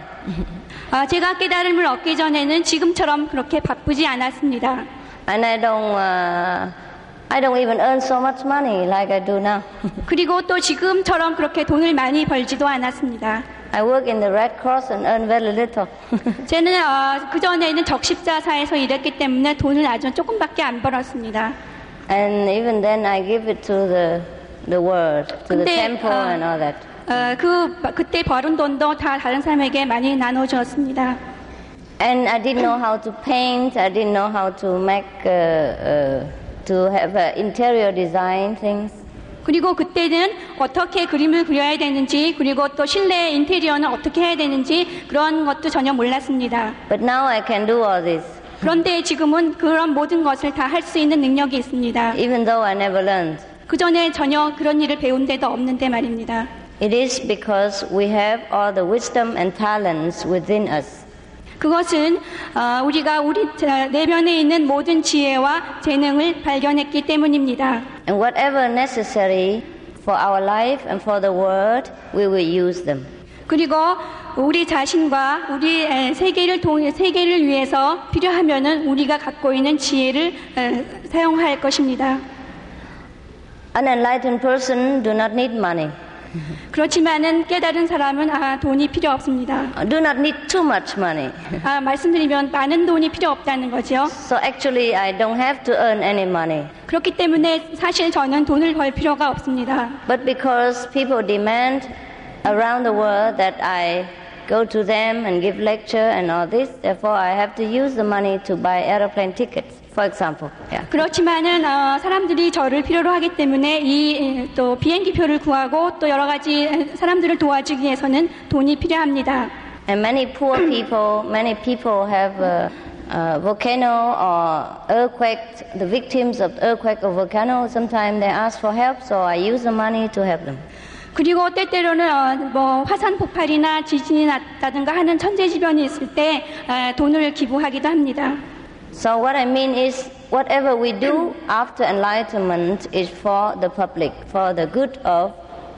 제가 깨달음을 얻기 전에는 지금처럼 그렇게 바쁘지 않았습니다. And I don't even earn so much money like I do now. 그리고 또 지금처럼 그렇게 돈을 많이 벌지도 않았습니다. I work in the Red Cross and earn very little. 저는 그 전에는 적십자사에서 일했기 때문에 돈을 아주 조금밖에 안 벌었습니다. And even then, I give it to the world, to the temple and all that. 그때 벌은 돈도 다 다른 사람에게 많이 나눠주었습니다. And I didn't know how to paint. I didn't know how to make to have interior design things. 그리고 그때는 어떻게 그림을 그려야 되는지 그리고 또 실내 인테리어는 어떻게 해야 되는지 그런 것도 전혀 몰랐습니다. But now I can do all this. 그런데 지금은 그런 모든 것을 다 할 수 있는 능력이 있습니다. Even though I never learned. 그 전에 전혀 그런 일을 배운 데도 없는데 말입니다. It is because we have all the wisdom and talents within us. 그것은 우리가 우리 내면에 있는 모든 지혜와 재능을 발견했기 때문입니다. And whatever necessary for our life and for the world, we will use them. 그리고 우리 자신과 우리 세계를 위해서 필요하면은 우리가 갖고 있는 지혜를 사용할 것입니다. An enlightened person do not need money. 그렇지만은 깨달은 사람은 돈이 필요 없습니다. Do not need too much money. 말씀드리면 많은 돈이 필요 없다는 거죠. So actually, I don't have to earn any money. 그렇기 때문에 사실 저는 돈을 벌 필요가 없습니다. But because people demand around the world that I go to them and give lecture and all this, therefore I have to use the money to buy airplane tickets. For example, yeah. 그렇지만은 사람들이 저를 필요로 하기 때문에 또 비행기표를 구하고 또 여러 가지 사람들을 도와주기 위해서는 돈이 필요합니다. And many poor people, many people have volcano or earthquake. The victims of earthquake or volcano, sometimes they ask for help, so I use the money to help them. 그리고 때때로는 화산 폭발이나 지진이 났다든가 하는 천재지변이 있을 때 돈을 기부하기도 합니다. So what I mean is, whatever we do after enlightenment is for the public, for the good of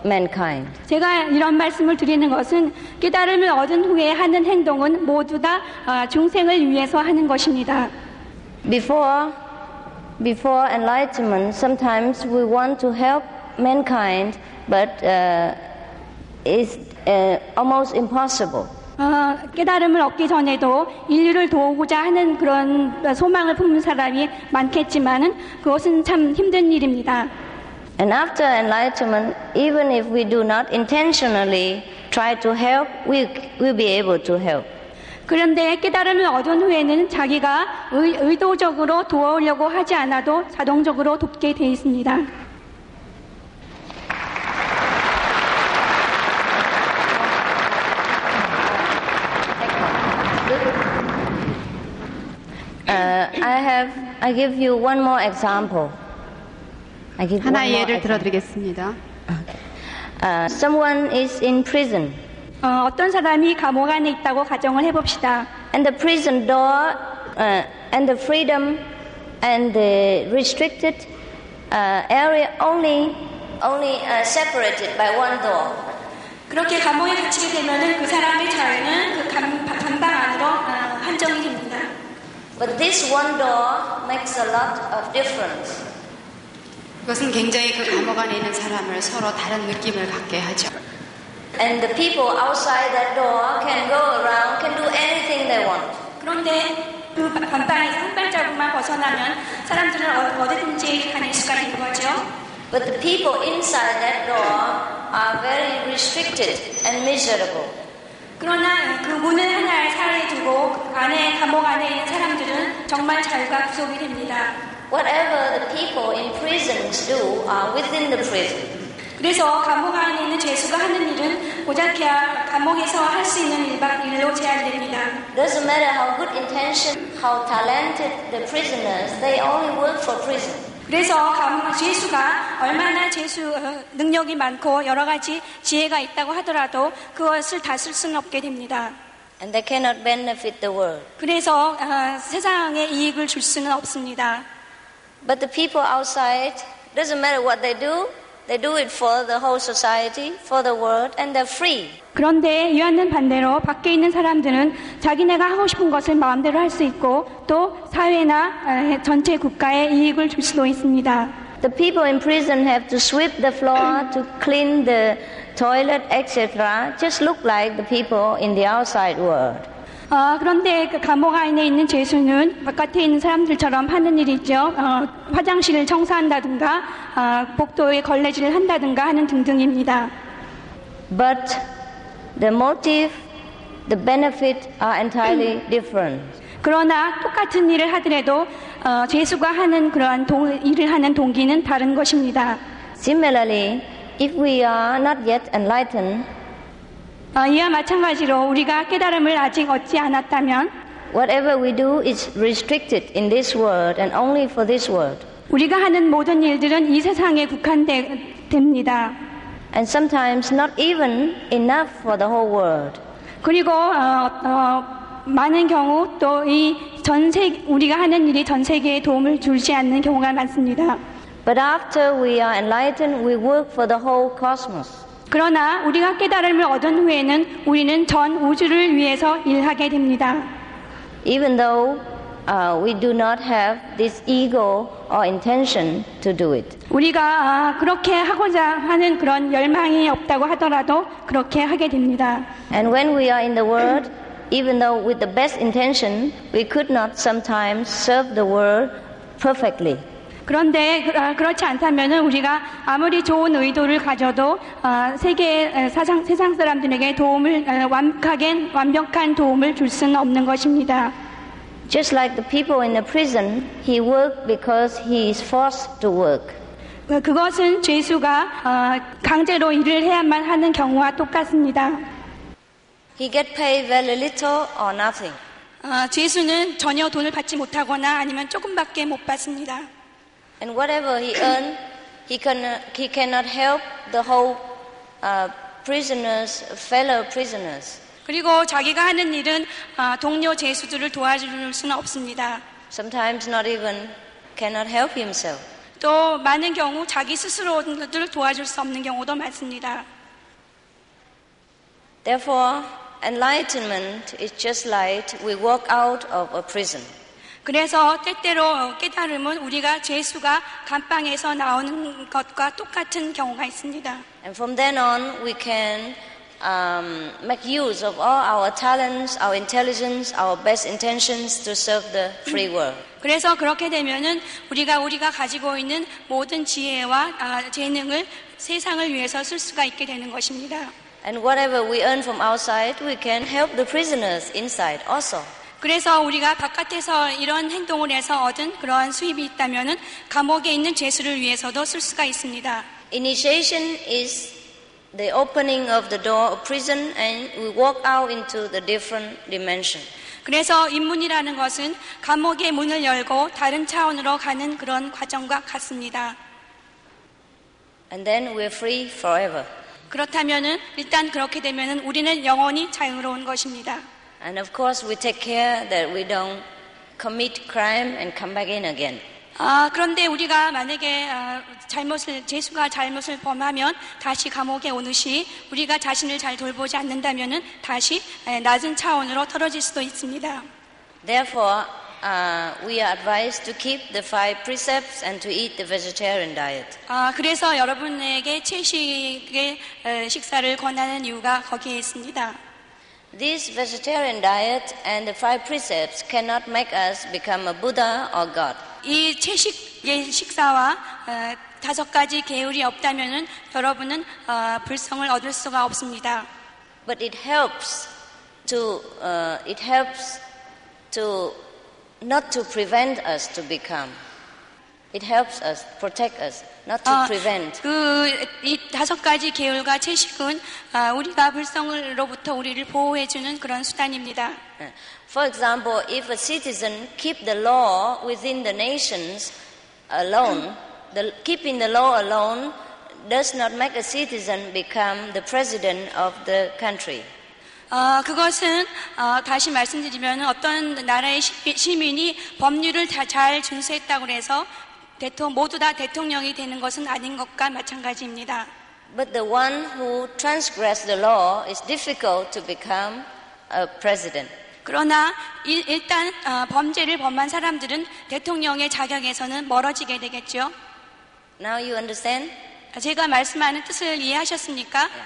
mankind. 제가 이런 말씀을 드리는 것은 깨달음을 얻은 후에 하는 행동은 모두 다 중생을 위해서 하는 것입니다. Before enlightenment, sometimes we want to help mankind, but it's almost impossible. 깨달음을 얻기 전에도 인류를 도우고자 하는 그런 소망을 품는 사람이 많겠지만은 그것은 참 힘든 일입니다. And after enlightenment, even if we do not intentionally try to help, we will be able to help. 그런데 깨달음을 얻은 후에는 자기가 의도적으로 도와오려고 하지 않아도 자동적으로 돕게 돼 있습니다. I give you one more example. 하나 예를 들어드리겠습니다. Someone is in prison. 어떤 사람이 감옥 안에 있다고 가정을 해봅시다. And the prison door and the freedom and the restricted area only separated by one door. 그렇게 감옥에 갇히게 되면은 그 사람의 자유는 그 감방 안으로 한정이 됩니다. But this one door makes a lot of difference. 그것은 굉장히 그 감옥 안에 있는 사람을 서로 다른 느낌을 갖게 하죠. And the people outside that door can go around, can do anything they want. 그런데 그 감방에서 한 발자국만 벗어나면 사람들은 어디든지 가는 수가 있는 거죠. But the people inside that door are very restricted and miserable. 그러나 그 문을 하나를 사이에 두고 안에 감옥 안에 있는 사람들은 정말 자유가 구속이 됩니다. Whatever the people in prisons do are within the prison. 그래서 감옥 안에 있는 죄수가 하는 일은 고작해야 감옥에서 할 수 있는 일로 제한됩니다. Doesn't matter how good intention, how talented the prisoners, they only work for prison. 그래서 죄수가 얼마나 죄수 능력이 많고 여러 가지 지혜가 있다고 하더라도 그것을 다 쓸 수는 없게 됩니다. And they cannot benefit the world. 그래서 세상에 이익을 줄 수는 없습니다. But the people outside, doesn't matter what they do it for the whole society, for the world, and they're free. 그런데 이와는 반대로 밖에 있는 사람들은 자기네가 하고 싶은 것을 마음대로 할 수 있고 또 사회나 전체 국가에 이익을 줄 수도 있습니다. The people in prison have to sweep the floor, to clean the toilet, etc. Just look like the people in the outside world. 그런데 그 감옥 안에 있는 죄수는 바깥에 있는 사람들처럼 하는 일이죠. 화장실을 청소한다든가, 복도에 걸레질을 한다든가 하는 등등입니다. But the motive, the benefit are entirely different. 그러나 똑같은 일을 하더라도 죄수가 하는 그러한 일을 하는 동기는 다른 것입니다. Similarly, if we are not yet enlightened, 이와 마찬가지로 우리가 깨달음을 아직 얻지 않았다면, whatever we do is restricted in this world and only for this world. 우리가 하는 모든 일들은 이 세상에 국한됩니다. And sometimes not even enough for the whole world. 그리고 많은 경우 또 이 우리가 하는 일이 전 세계에 도움을 주지 않는 경우가 많습니다. But after we are enlightened, we work for the whole cosmos. 그러나 우리가 깨달음을 얻은 후에는 우리는 전 우주를 위해서 일하게 됩니다. Even though we do not have this ego or intention to do it. 우리가 그렇게 하고자 하는 그런 열망이 없다고 하더라도 그렇게 하게 됩니다. And when we are in the world, even though with the best intention, we could not sometimes serve the world perfectly. 그런데 그렇지 않다면은 우리가 아무리 좋은 의도를 가져도 세상 사람들에게 도움을 완벽한 도움을 줄 수는 없는 것입니다. Just like the people in the prison, he worked because he is forced to work. 그것은 죄수가 강제로 일을 해야만 하는 경우와 똑같습니다. He get paid very little or nothing. 죄수는 전혀 돈을 받지 못하거나 아니면 조금밖에 못 받습니다. And whatever he earned, he cannot help the whole fellow prisoners. 그리고 자기가 하는 일은 동료 죄수들을 도와줄 수는 없습니다. Sometimes not even cannot help himself. 또 많은 경우 자기 스스로를 도와줄 수 없는 경우도 많습니다. Therefore, enlightenment is just like we walk out of a prison. 그래서 때때로 깨달음은 우리가 죄수가 감방에서 나오는 것과 똑같은 경우가 있습니다. And from then on, we can make use of all our talents, our intelligence, our best intentions to serve the free world. 그래서 그렇게 되면은 우리가 가지고 있는 모든 지혜와 재능을 세상을 위해서 쓸 수가 있게 되는 것입니다. And whatever we earn from outside, we can help the prisoners inside also. 그래서 우리가 바깥에서 이런 행동을 해서 얻은 그러한 수입이 있다면은 감옥에 있는 죄수를 위해서도 쓸 수가 있습니다. Initiation is the opening of the door of prison, and we walk out into the different dimension. 그래서 입문이라는 것은 감옥의 문을 열고 다른 차원으로 가는 그런 과정과 같습니다. And then we're free forever. 그렇다면은 일단 그렇게 되면은 우리는 영원히 자유로운 것입니다. And of course, we take care that we don't commit crime and come back in again. 그런데 우리가 만약에 죄수가 잘못을 범하면 다시 감옥에 오듯이 우리가 자신을 잘 돌보지 않는다면은 다시 낮은 차원으로 떨어질 수도 있습니다. Therefore, we are advised to keep the 5 precepts and to eat the vegetarian diet. 그래서 여러분에게 채식의 식사를 권하는 이유가 거기에 있습니다. This vegetarian diet and the 5 precepts cannot make us become a Buddha or God. 이 채식의 식사와 5가지 계율이 없다면은 여러분은 불성을 얻을 수가 없습니다. But it helps to not to prevent us to become. It helps us, protect us, not to prevent. 이 5가지 계율과 채식은 우리가 불성으로부터 우리를 보호해주는 그런 수단입니다. For example, if a citizen keep the law within the nations alone, keeping the law alone does not make a citizen become the president of the country. 그것은 다시 말씀드리면 어떤 나라의 시민이 법률을 잘 준수했다고 해서 모두 다 대통령이 되는 것은 아닌 것과 마찬가지입니다. But the one who transgressed the law is difficult to become a president. 그러나 일단 범죄를 범한 사람들은 대통령의 자격에서는 멀어지게 되겠죠. Now you understand? 제가 말씀하는 뜻을 이해하셨습니까? Yeah.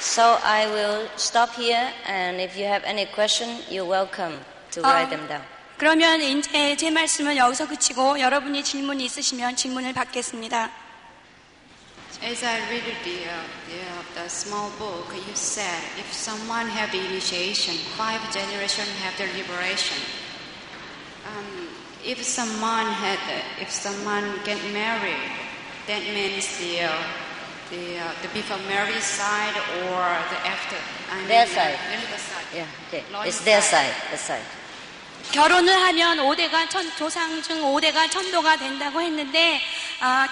So I will stop here, and if you have any question, you're welcome to write them down. 그러면 이제 제 말씀은 여기서 그치고 여러분이 질문이 있으시면 질문을 받겠습니다. As I read the small book, you said if someone have the initiation, 5 generations have the liberation. If someone get married, that means the before marriage side or the after? Their side. Yeah, okay. It's their side. The side. 결혼을 하면 조상 중 5대가 천도가 된다고 했는데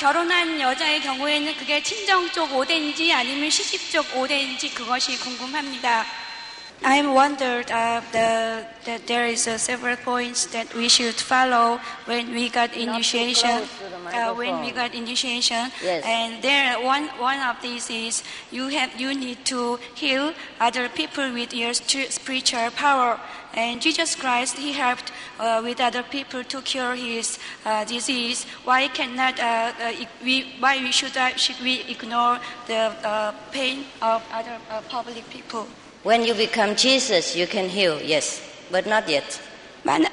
결혼한 여자의 경우에는 그게 친정 쪽 5대인지 아니면 시집 쪽 5대인지 그것이 궁금합니다. I wondered that there is several points that we should follow when we got initiation. when we got initiation. Yes. And there, one of these is you need to heal other people with your spiritual power. And Jesus Christ, he helped with other people to cure his disease. Why cannot should we ignore the pain of other public people? When you become Jesus, you can heal. Yes, but not yet.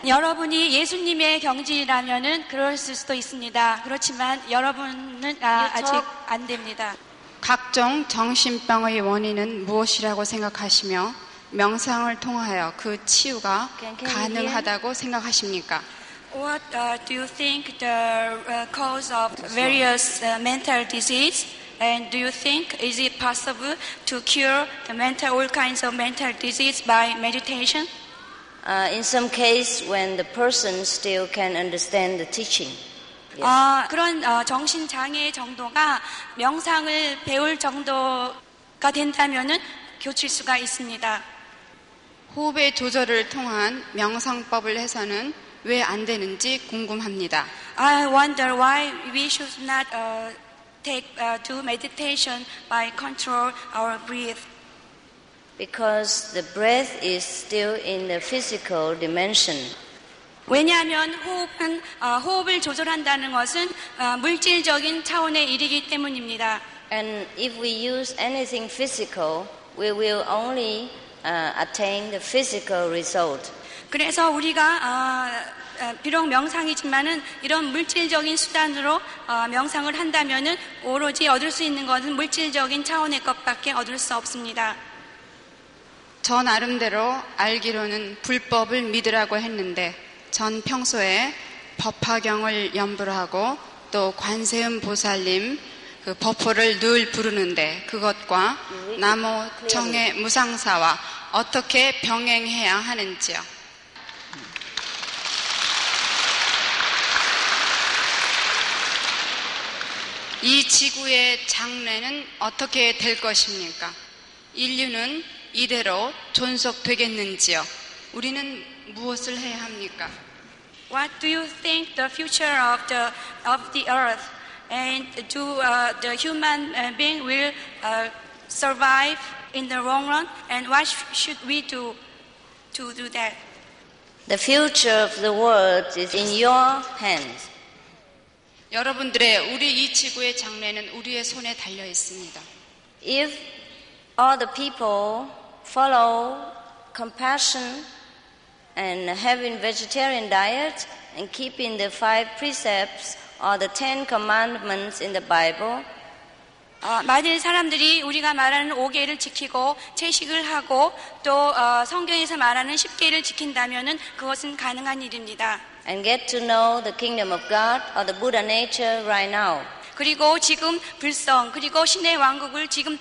여러분이 예수님의 경지라면은 그럴 수도 있습니다. 그렇지만 여러분은 아직 안 됩니다. 각종 정신병의 원인은 무엇이라고 생각하시며 명상을 통하여 그 치유가 가능하다고 생각하십니까? What do you think the cause of various mental disease? And do you think is it possible to cure the all kinds of mental disease by meditation? In some case, when the person still can understand the teaching. Yes. 그런 정신 장애의 정도가 명상을 배울 정도가 된다면은 교칠 수가 있습니다. 호흡의 조절을 통한 명상법을 해서는 왜 안 되는지 궁금합니다. I wonder why we should not do meditation by control our breath. Because the breath is still in the physical dimension. 왜냐하면 호흡을 조절한다는 것은 물질적인 차원의 일이기 때문입니다. And if we use anything physical, we will only attain the physical result. 그래서 우리가 비록 명상이지만은 이런 물질적인 수단으로 명상을 한다면은 오로지 얻을 수 있는 것은 물질적인 차원의 것밖에 얻을 수 없습니다. 저 나름대로 알기로는 불법을 믿으라고 했는데 전 평소에 법화경을 연불하고 또 관세음 보살님 그 법호를 늘 부르는데 그것과 나무 정의 무상사와 어떻게 병행해야 하는지요? 이 지구의 장래는 어떻게 될 것입니까? 인류는 이대로 존속되겠는지요? 우리는 무엇을 해야 합니까? What do you think the future of the earth and do the human being will survive in the long run and what should we do to do that? The future of the world is in your hands. 여러분들의 우리 이 지구의 장래는 우리의 손에 달려 있습니다. If all the people follow compassion and having vegetarian diet and keeping the 5 precepts or the 10 commandments in the Bible. 만일 사람들이 우리가 말하는 5계를 지키고 채식을 하고 또 성경에서 말하는 10계를 지킨다면은 그것은 가능한 일입니다. And get to know the kingdom of God or the Buddha nature right now. 그리고 지금 불성 그리고 신의 왕국을 지금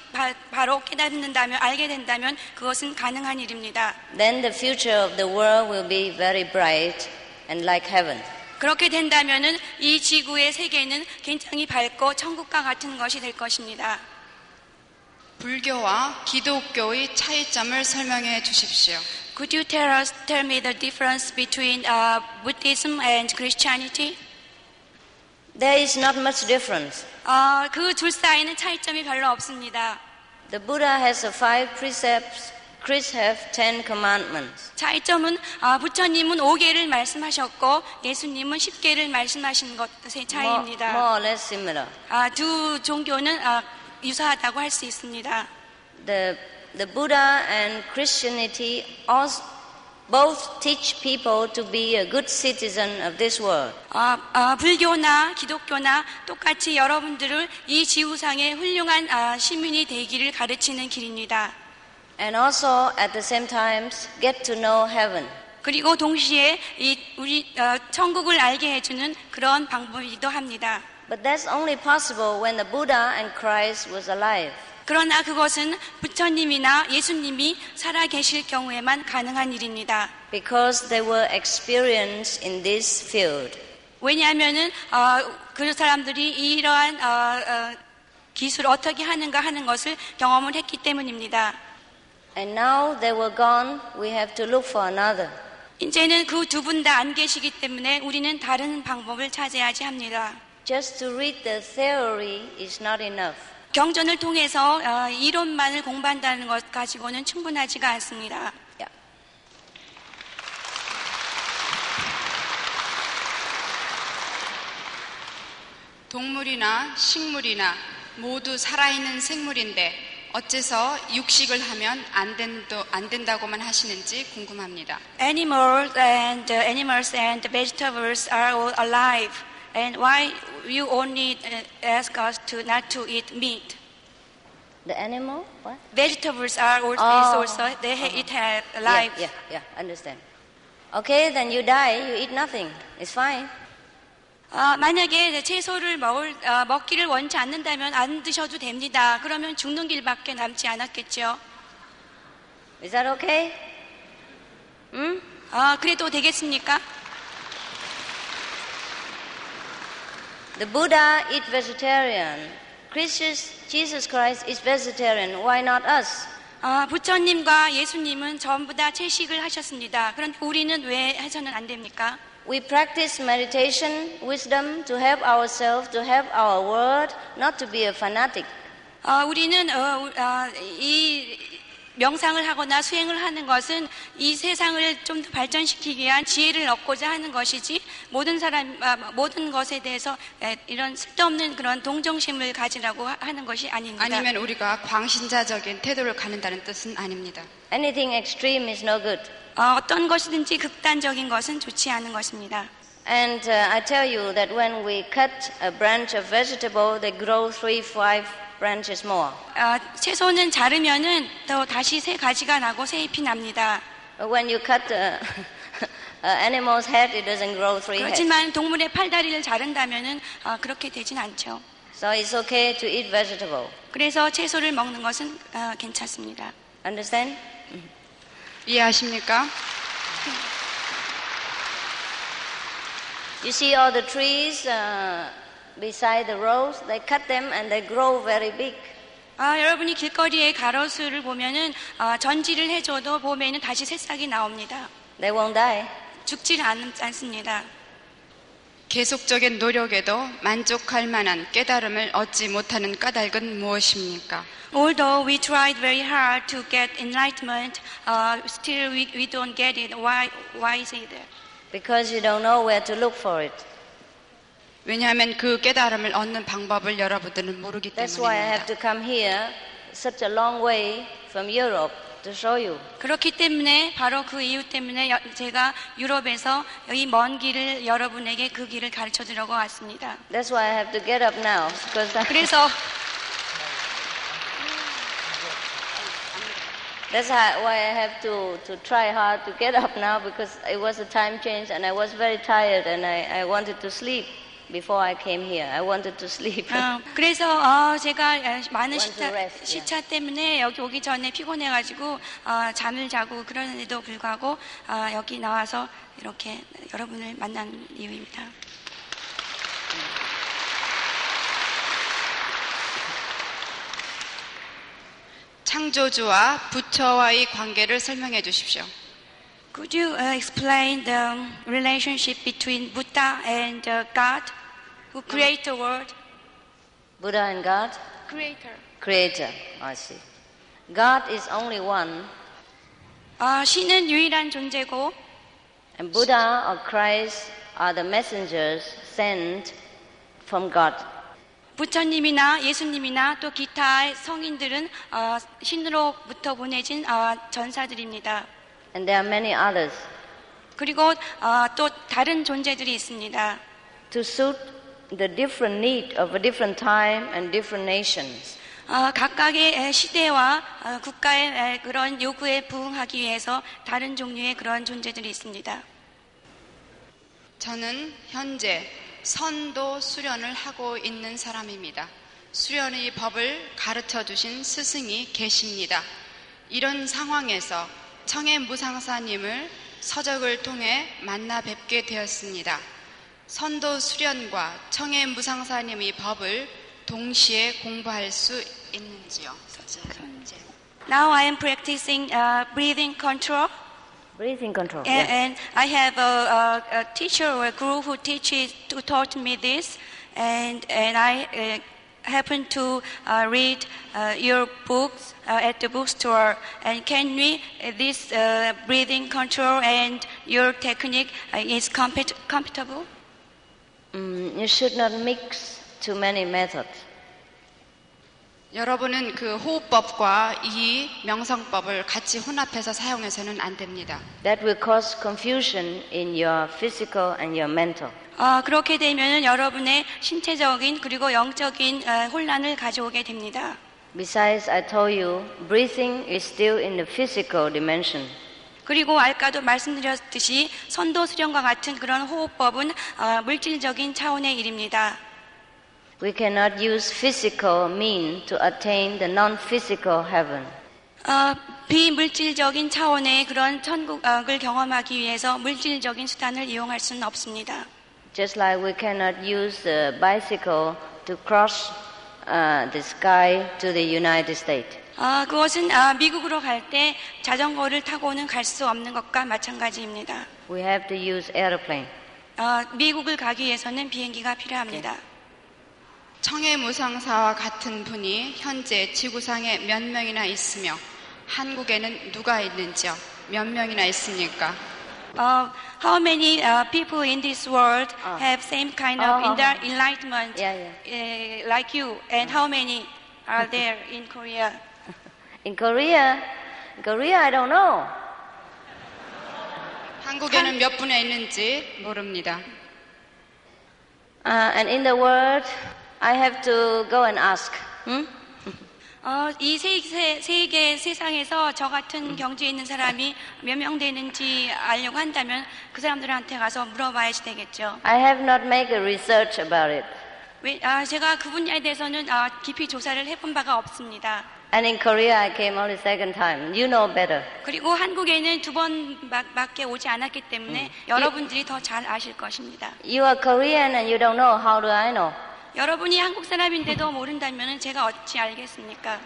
바로 깨닫는다면 알게 된다면 그것은 가능한 일입니다. Then the future of the world will be very bright and like heaven. 그렇게 된다면은 이 지구의 세계는 굉장히 밝고 천국과 같은 것이 될 것입니다. 불교와 기독교의 차이점을 설명해 주십시오. Could you tell me the difference between Buddhism and Christianity? There is not much difference. 그 둘 사이는 차이점이 별로 없습니다. The Buddha has 5 precepts. Christ has 10 commandments. 차이점은 부처님은 5계를 말씀하셨고 예수님은 10계를 말씀하신 것의 차이입니다. More or less similar. 두 종교는 유사하다고 할 수 있습니다. The Buddha and Christianity both teach people to be a good citizen of this world. 불교나 기독교나 똑같이 여러분들을 이 지구상의 훌륭한 시민이 되기를 가르치는 길입니다. And also at the same time get to know heaven. 그리고 동시에 우리 천국을 알게 해주는 그런 방법이기도 합니다. But that's only possible when the Buddha and Christ was alive. 그러나 그것은 부처님이나 예수님이 살아 계실 경우에만 가능한 일입니다. Because they were experienced in this field. 왜냐하면은 그 사람들이 이러한 기술 어떻게 하는가 하는 것을 경험을 했기 때문입니다. And now they were gone. We have to look for another. 이제는 그 두 분 다 안 계시기 때문에 우리는 다른 방법을 찾아야지 합니다. Just to read the theory is not enough. 경전을 통해서 이론만을 공부한다는 것 가지고는 충분하지가 않습니다. Yeah. 동물이나 식물이나 모두 살아있는 생물인데 어째서 육식을 하면 안 된다고만 하시는지 궁금합니다. Animals and vegetables are all alive. And why you only ask us to not to eat meat? The animal? What? Vegetables are also they eat alive. Yeah, understand. Okay, then you die, you eat nothing. It's fine. 만약에 채소를 먹기를 원치 않는다면 안 드셔도 됩니다. 그러면 죽는 길밖에 남지 않았겠죠. Is that okay? 응? 그래도 되겠습니까? The Buddha is vegetarian. Jesus Christ is vegetarian. Why not us? 부처님과 예수님은 전부 다 채식을 하셨습니다. 그런데 우리는 왜 해서는 안 됩니까? We practice meditation, wisdom to help ourselves, to help our world, not to be a fanatic. 우리는 이 명상을 하거나 수행을 하는 것은 이 세상을 좀 더 발전시키기 위한 지혜를 얻고자 하는 것이지 모든 것에 대해서 이런 쓸데없는 그런 동정심을 가지라고 하는 것이 아닙니다. 아니면 우리가 광신자적인 태도를 갖는다는 뜻은 아닙니다. Anything extreme is no good. 어떤 것이든지 극단적인 것은 좋지 않은 것입니다. And I tell you that when we cut a branch of vegetable, they grow 3-5 branches more. 채소는 자르면은 또 다시 새 가지가 나고 새 잎이 납니다. When you cut animal's head, it doesn't grow 3 heads. 그렇지만 동물의 팔다리를 자른다면은 그렇게 되진 않죠. So it's okay to eat vegetable. 그래서 채소를 먹는 것은 괜찮습니다. Understand? 이해하십니까? You see all the trees. Beside the roads, they cut them and they grow very big. 여러분이 길거리에 가로수를 보면은 전지를 해줘도 봄에는 다시 새싹이 나옵니다. They won't die. 죽질 않습니다. 계속적인 노력에도 만족할 만한 깨달음을 얻지 못하는 까닭은 무엇입니까? Although we tried very hard to get enlightenment, still we don't get it. Why is it? Because you don't know where to look for it. 왜냐하면 그 깨달음을 얻는 방법을 여러분들은 모르기 때문입니다. That's why I have to come here such a long way from Europe to show you. 그렇기 때문에 바로 그 이유 때문에 제가 유럽에서 이 먼 길을 여러분에게 그 길을 가르쳐 드리려고 왔습니다. That's why I have to get up now because 그래서 That's why I have to try hard to get up now because it was a time change and I was very tired and I wanted to sleep. Before I came here, I wanted to sleep. 그래서 제가 많은 시차 때문에 여기 오기 전에 피곤해가지고 잠을 자고 그러는데도 불구하고 여기 나와서 이렇게 여러분을 만난 이유입니다. 창조주와 부처와의 관계를 설명해 주십시오. Could you explain the relationship between Buddha and God, who created the world? Buddha and God? Creator. I see. God is only one. 신은 유일한 존재고. And Buddha or Christ are the messengers sent from God. 부처님이나 예수님이나 또 기타 성인들은 신으로부터 보내진 전사들입니다. And there are many others. 그리고 또 다른 존재들이 있습니다. To suit the different need of a different time and different nations. 각각의 시대와 국가의 그런 요구에 부응하기 위해서 다른 종류의 그런 존재들이 있습니다. 저는 현재 선도 수련을 하고 있는 사람입니다. 수련의 법을 가르쳐 주신 스승이 계십니다. 이런 상황에서 청해 무상사님을 서적을 통해 만나 뵙게 되었습니다. 선도 수련과 청해 무상사님의 법을 동시에 공부할 수 있는지요? Now I am practicing breathing control. Breathing control. And I have a teacher or a guru who taught me this. and I happened to read your books at the bookstore. And can we this breathing control and your technique is compatible? You should not mix too many methods. 여러분은 그 호흡법과 이 명상법을 같이 혼합해서 사용해서는 안 됩니다. That will cause confusion in your physical and your mental. 그렇게 되면은 여러분의 신체적인 그리고 영적인 혼란을 가져오게 됩니다. Besides, I told you, breathing is still in the physical dimension. 그리고 아까도 말씀드렸듯이 선도 수련과 같은 그런 호흡법은 물질적인 차원의 일입니다. We cannot use physical means to attain the non-physical heaven. 비물질적인 차원의 그런 천국을 경험하기 위해서 물질적인 수단을 이용할 수는 없습니다. Just like we cannot use the bicycle to cross the sky to the United States. 그것은 미국으로 갈 때 자전거를 타고는 갈 수 없는 것과 마찬가지입니다. We have to use airplane. 미국을 가기 위해서는 비행기가 필요합니다. Okay. 청해무상사와 같은 분이 현재 지구상에 몇 명이나 있으며 한국에는 누가 있는지요? 몇 명이나 있습니까? How many people in this world have same kind of enlightenment like you? And how many are there in Korea? In Korea, I don't know. 한국에는 몇 분에 있는지 모릅니다. And in the world. I have to go and ask. 이 세계 세상에서 저 같은 경지에 있는 사람이 몇 명 되는지 알려고 한다면 그 사람들한테 가서 물어봐야지 되겠죠. I have not made a research about it. 제가 그 분야에 대해서는 깊이 조사를 해본 바가 없습니다. And in Korea, I came only second time. You know better. 그리고 한국에는 두 번밖에 오지 않았기 때문에 여러분들이 더 잘 아실 것입니다. You are Korean and you don't know. How do I know? 여러분이 한국 사람인데도 모른다면 제가 어찌 알겠습니까?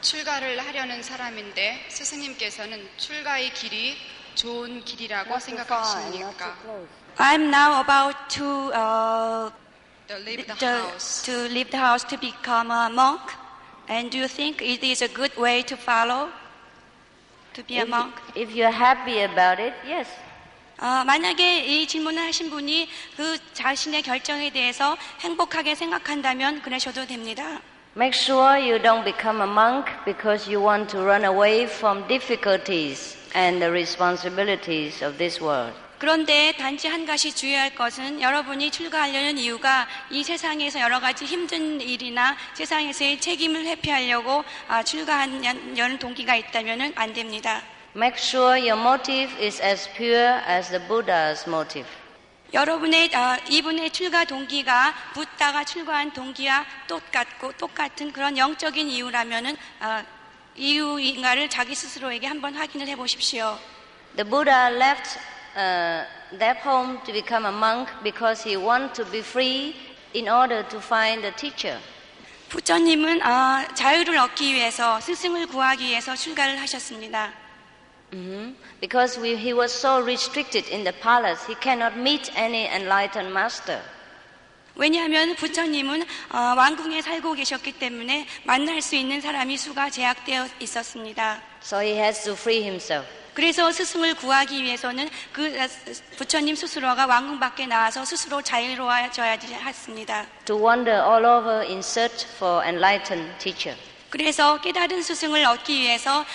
출가를 하려는 사람인데 스승님께서는 출가의 길이 좋은 길이라고 생각하십니까? I'm now about to leave the house to become a monk. And do you think it is a good way to follow? To be a monk. If you're happy about it, yes. 만약에 이 질문을 하신 분이 그 자신의 결정에 대해서 행복하게 생각한다면 그러셔도 됩니다. Make sure you don't become a monk because you want to run away from difficulties and the responsibilities of this world. 그런데 단지 한 가지 주의할 것은 여러분이 출가하려는 이유가 이 세상에서 여러 가지 힘든 일이나 세상에서의 책임을 회피하려고 출가하려는 동기가 있다면 안 됩니다. Make sure your motive is as pure as the Buddha's motive. 여러분의 이분의 출가 동기가 부다가 출가한 동기와 똑같은 그런 영적인 이유라면은 이유인가를 자기 스스로에게 한번 확인을 해보십시오. The Buddha left that home to become a monk because he wanted to be free in order to find a teacher. 부처님은 자유를 얻기 위해서 스승을 구하기 위해서 출가를 하셨습니다. Because he was so restricted in the palace, he cannot meet any enlightened master. 왜냐하면 부처님은 왕궁에 살고 계셨기 때문에 만날 수 있는 사람이 수가 제약되어 있었습니다. So he has to free himself. 그래서 스승을 구하기 위해서는 그 부처님 스스로가 왕궁 밖에 나와서 스스로 자유로워져야 했습니다. To wander all over in search for enlightened teacher. 그래서 깨달은 스승을 얻기 위해서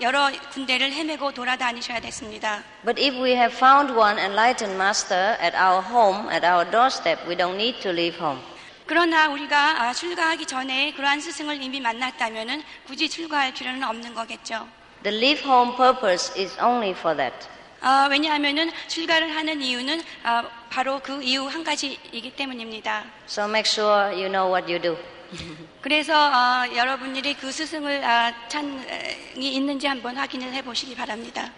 여러 군데를 헤매고 돌아다니셔야 됐습니다. But if we have found one enlightened master at our home, at our doorstep, we don't need to leave home. 그러나 우리가 출가하기 전에 그러한 스승을 이미 만났다면은 굳이 출가할 필요는 없는 거겠죠. The leave home purpose is only for that. 왜냐하면은 출가를 하는 이유는 바로 그 이유 한 가지이기 때문입니다. So make sure you know what you do. 그래서 여러분들이 그 스승을 찬이 있는지 한번 확인을 해보시기 바랍니다.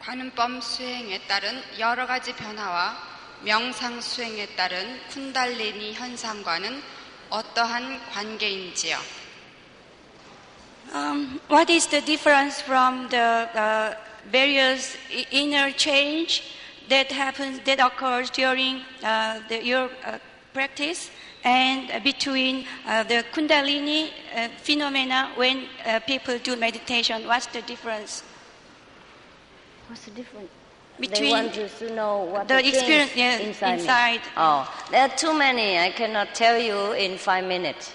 관음법 수행에 따른 여러 가지 변화와 명상 수행에 따른 쿤달리니 현상과는 어떠한 관계인지요? What is the difference from the various inner change that occurs during your practice and between the Kundalini phenomena when people do meditation? What's the difference? What's the difference? Between they want you to know what the experience inside. Oh, there are too many. I cannot tell you in 5 minutes.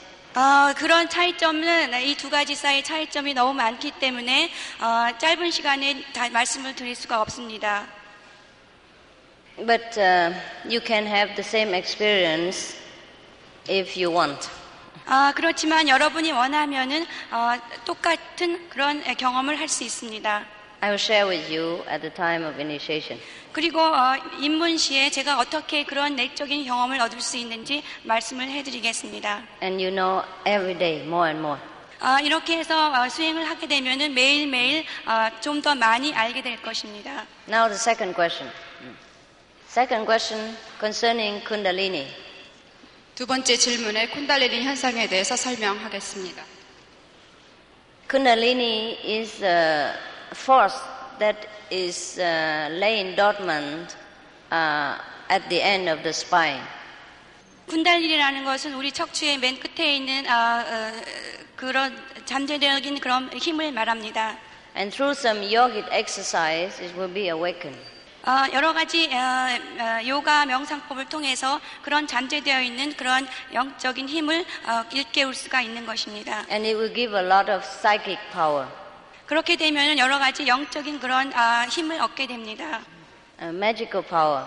그런 차이점은 이 두 가지 사이의 차이점이 너무 많기 때문에 짧은 시간에 다 말씀을 드릴 수가 없습니다. But you can have the same experience if you want. 그렇지만 여러분이 원하면은 똑같은 그런 경험을 할 수 있습니다. I will share with you at the time of initiation. 그리고 입문 시에 제가 어떻게 그런 내적인 경험을 얻을 수 있는지 말씀을 해드리겠습니다. And you know every day more and more. 이렇게 해서 수행을 하게 되면은 매일매일 좀 더 많이 알게 될 것입니다. Now the second question. Second question concerning Kundalini. 두 번째 질문에 쿤달리니 현상에 대해서 설명하겠습니다. Kundalini is force that is laying dormant at the end of the spine. 군달리라는 것은 우리 척추의 맨 끝에 있는 그런 잠재력인 그런 힘을 말합니다. And through some yogic exercise, it will be awakened. 여러 가지 요가 명상법을 통해서 그런 잠재되어 있는 그런 영적인 힘을 일깨울 수가 있는 것입니다. And it will give a lot of psychic power. 그렇게 되면 여러 가지 영적인 그런 힘을 얻게 됩니다. Magical power.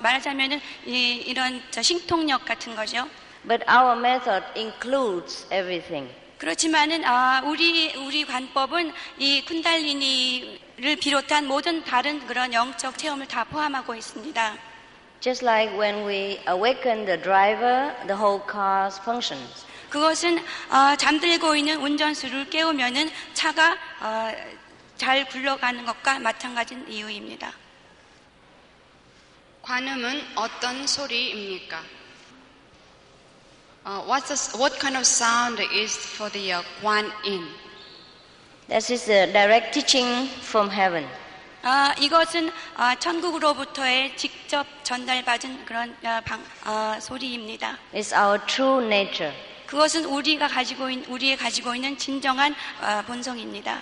말하자면은 이런 신통력 같은 거죠. But our method includes everything. 그렇지만은 우리 관법은 이 쿤달리니를 비롯한 모든 다른 그런 영적 체험을 다 포함하고 있습니다. Just like when we awaken the driver, the whole car functions. 그것은 잠들고 있는 운전수를 깨우면은 차가 잘 굴러가는 것과 마찬가지인 이유입니다. 관음은 어떤 소리입니까? What kind of sound is for the Guan-in? This is a direct teaching from heaven. 이것은 천국으로부터의 직접 전달받은 그런 소리입니다. It's our true nature. 그것은 우리의 가지고 있는 진정한 본성입니다.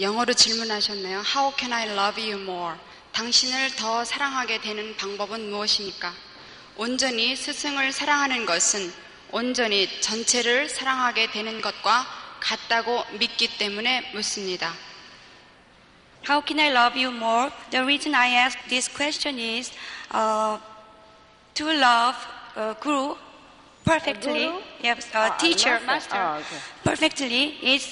영어로 질문하셨네요. How can I love you more? 당신을 더 사랑하게 되는 방법은 무엇입니까? 온전히 스승을 사랑하는 것은 온전히 전체를 사랑하게 되는 것과 같다고 믿기 때문에 묻습니다. How can I love you more? The reason I ask this question is to love Guru perfectly, Guru? Yes, teacher, master, okay. Perfectly is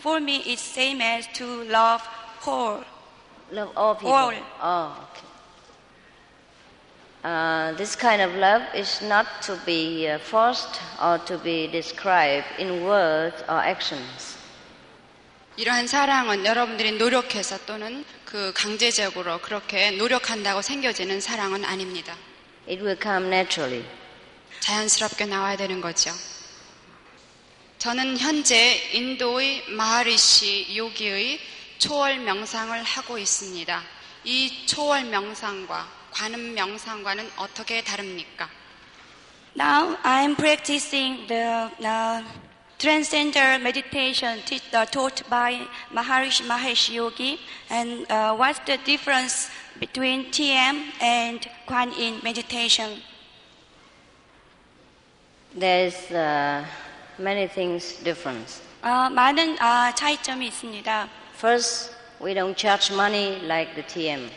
for me it's same as to love whole. Love all people. All. Oh, okay. This kind of love is not to be forced or to be described in words or actions. 이러한 사랑은 여러분들이 노력해서 또는 그 강제적으로 그렇게 노력한다고 생겨지는 사랑은 아닙니다. It will come naturally. 자연스럽게 나와야 되는 거죠. 저는 현재 인도의 마하리시 요기의 초월 명상을 하고 있습니다. 이 초월 명상과 관음 명상과는 어떻게 다릅니까? Now I'm practicing the transcendental meditation taught by Maharishi Yogi. And what's the difference between TM and Guan Yin meditation? There's many things difference. 많은 차이점이 있습니다. First, we don't charge money like the TM.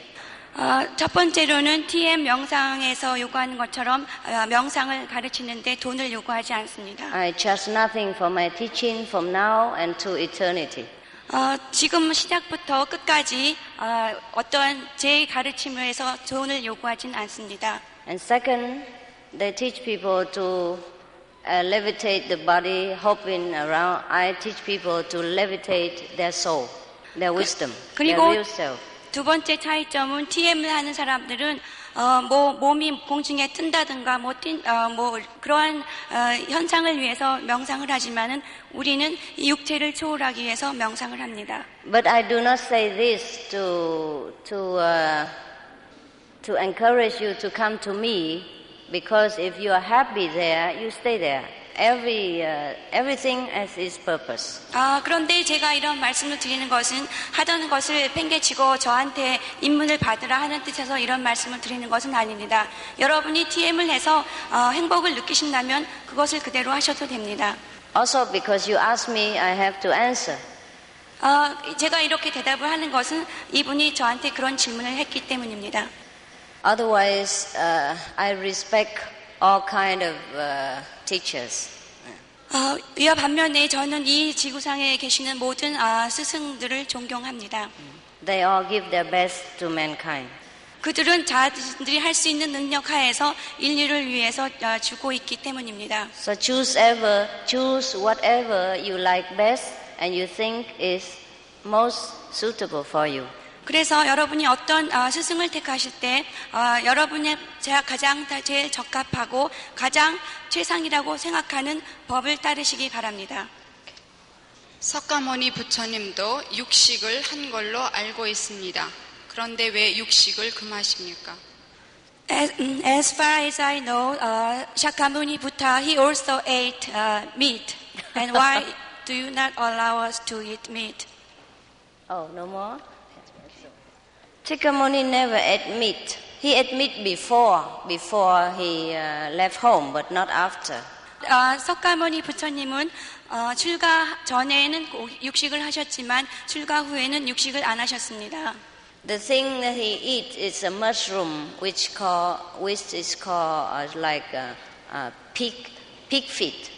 첫 번째로는 TM 명상에서 요구하는 것처럼 명상을 가르치는데 돈을 요구하지 않습니다. I charge nothing for my teaching from now and to eternity. 지금 시작부터 끝까지 어떤 제 가르침을 해서 돈을 요구하진 않습니다. And second, they teach people to levitate the body, hopping around. I teach people to levitate their soul, their wisdom, their real self. 두 번째 차이점은 TM을 하는 사람들은 몸이 공중에 뜬다든가 그러한 현상을 위해서 명상을 하지만은 우리는 이 육체를 초월하기 위해서 명상을 합니다. But I do not say this to encourage you to come to me, because if you are happy there, you stay there. Everything has its purpose. 그런데 제가 이런 말씀을 드리는 것은 하던 것을 팽개치고 저한테 입문을 받으라 하는 뜻에서 이런 말씀을 드리는 것은 아닙니다. 여러분이 TM을 해서 행복을 느끼신다면 그것을 그대로 하셔도 됩니다. Also, because you asked me, I have to answer. 제가 이렇게 대답을 하는 것은 이분이 저한테 그런 질문을 했기 때문입니다. Otherwise, I respect all kind of teachers. 이와 반면에 저는 이 지구상에 계시는 모든 스승들을 존경합니다. They all give their best to mankind. 그들은 자신들이 할 수 있는 능력 하에서 인류를 위해서 주고 있기 때문입니다. So choose whatever you like best and you think is most suitable for you. 그래서 여러분이 어떤 스승을 택하실 때 여러분의 제가 가장 제 적합하고 가장 최상이라고 생각하는 법을 따르시기 바랍니다. 석가모니 부처님도 육식을 한 걸로 알고 있습니다. 그런데 왜 육식을 금하십니까? As far as I know, Shakyamuni Buddha, he also ate meat. And why do you not allow us to eat meat? Oh, no more? Shakyamuni never ate meat. He ate meat before he left home, but not after. 석가모니 부처님은 출가 전에는 육식을 하셨지만 출가 후에는 육식을 안 하셨습니다. The thing that he eats is a mushroom, which is called like pig feet.